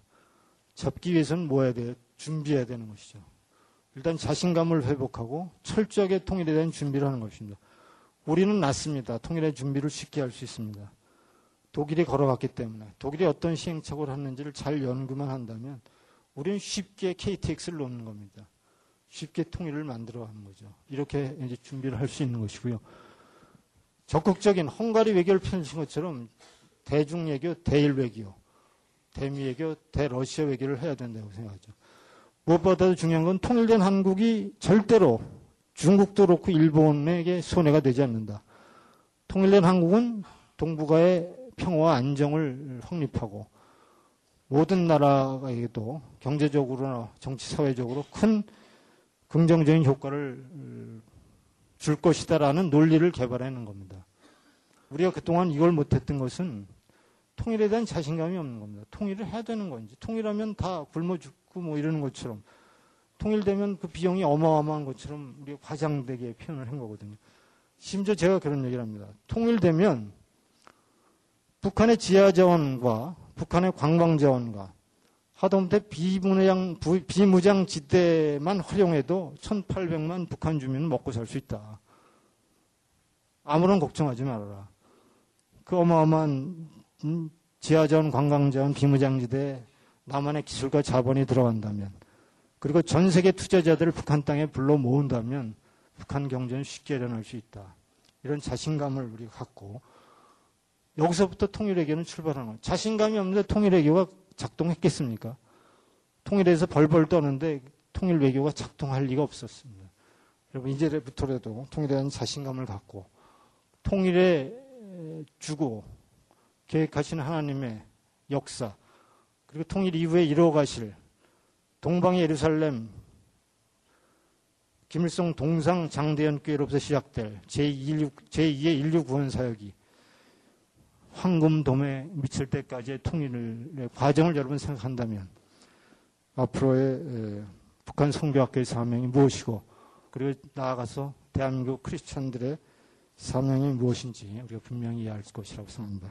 잡기 위해서는 뭐 해야 돼요? 준비해야 되는 것이죠. 일단 자신감을 회복하고 철저하게 통일에 대한 준비를 하는 것입니다. 우리는 낫습니다. 통일의 준비를 쉽게 할 수 있습니다. 독일이 걸어갔기 때문에 독일이 어떤 시행착오를 했는지를 잘 연구만 한다면 우리는 쉽게 케이티엑스를 놓는 겁니다. 쉽게 통일을 만들어 가는 거죠. 이렇게 이제 준비를 할 수 있는 것이고요. 적극적인 헝가리 외교를 펼친 것처럼 대중 외교, 대일 외교, 대미 외교, 대러시아 외교를 해야 된다고 생각하죠. 무엇보다도 중요한 건 통일된 한국이 절대로 중국도 그렇고 일본에게 손해가 되지 않는다. 통일된 한국은 동북아의 평화와 안정을 확립하고 모든 나라에게도 경제적으로나 정치, 사회적으로 큰 긍정적인 효과를 줄 것이다라는 논리를 개발하는 겁니다. 우리가 그동안 이걸 못했던 것은 통일에 대한 자신감이 없는 겁니다. 통일을 해야 되는 건지, 통일하면 다 굶어 죽고 뭐 이러는 것처럼, 통일되면 그 비용이 어마어마한 것처럼 우리가 과장되게 표현을 한 거거든요. 심지어 제가 그런 얘기를 합니다. 통일되면 북한의 지하자원과 북한의 관광자원과 하다못해 비무장, 비무장 지대만 활용해도 천팔백만 북한 주민은 먹고 살 수 있다. 아무런 걱정하지 말아라. 그 어마어마한 지하자원, 관광자원, 비무장지대에 남한의 기술과 자본이 들어간다면, 그리고 전 세계 투자자들을 북한 땅에 불러 모은다면 북한 경제는 쉽게 일어날 수 있다. 이런 자신감을 우리가 갖고 여기서부터 통일외교는 출발하는 거예요. 자신감이 없는데 통일외교가 작동했겠습니까? 통일에서 벌벌 떠는데 통일외교가 작동할 리가 없었습니다. 여러분, 이제부터라도 통일에 대한 자신감을 갖고 통일에 주고 계획하신 하나님의 역사, 그리고 통일 이후에 이뤄가실 동방의 예루살렘, 김일성 동상 장대연교회로부터 시작될 제이의 인류 구원 사역이 황금돔에 미칠 때까지의 통일의 과정을 여러분 생각한다면 앞으로의 북한 선교학교의 사명이 무엇이고, 그리고 나아가서 대한민국 크리스찬들의 사명이 무엇인지 우리가 분명히 이해할 것이라고 생각합니다.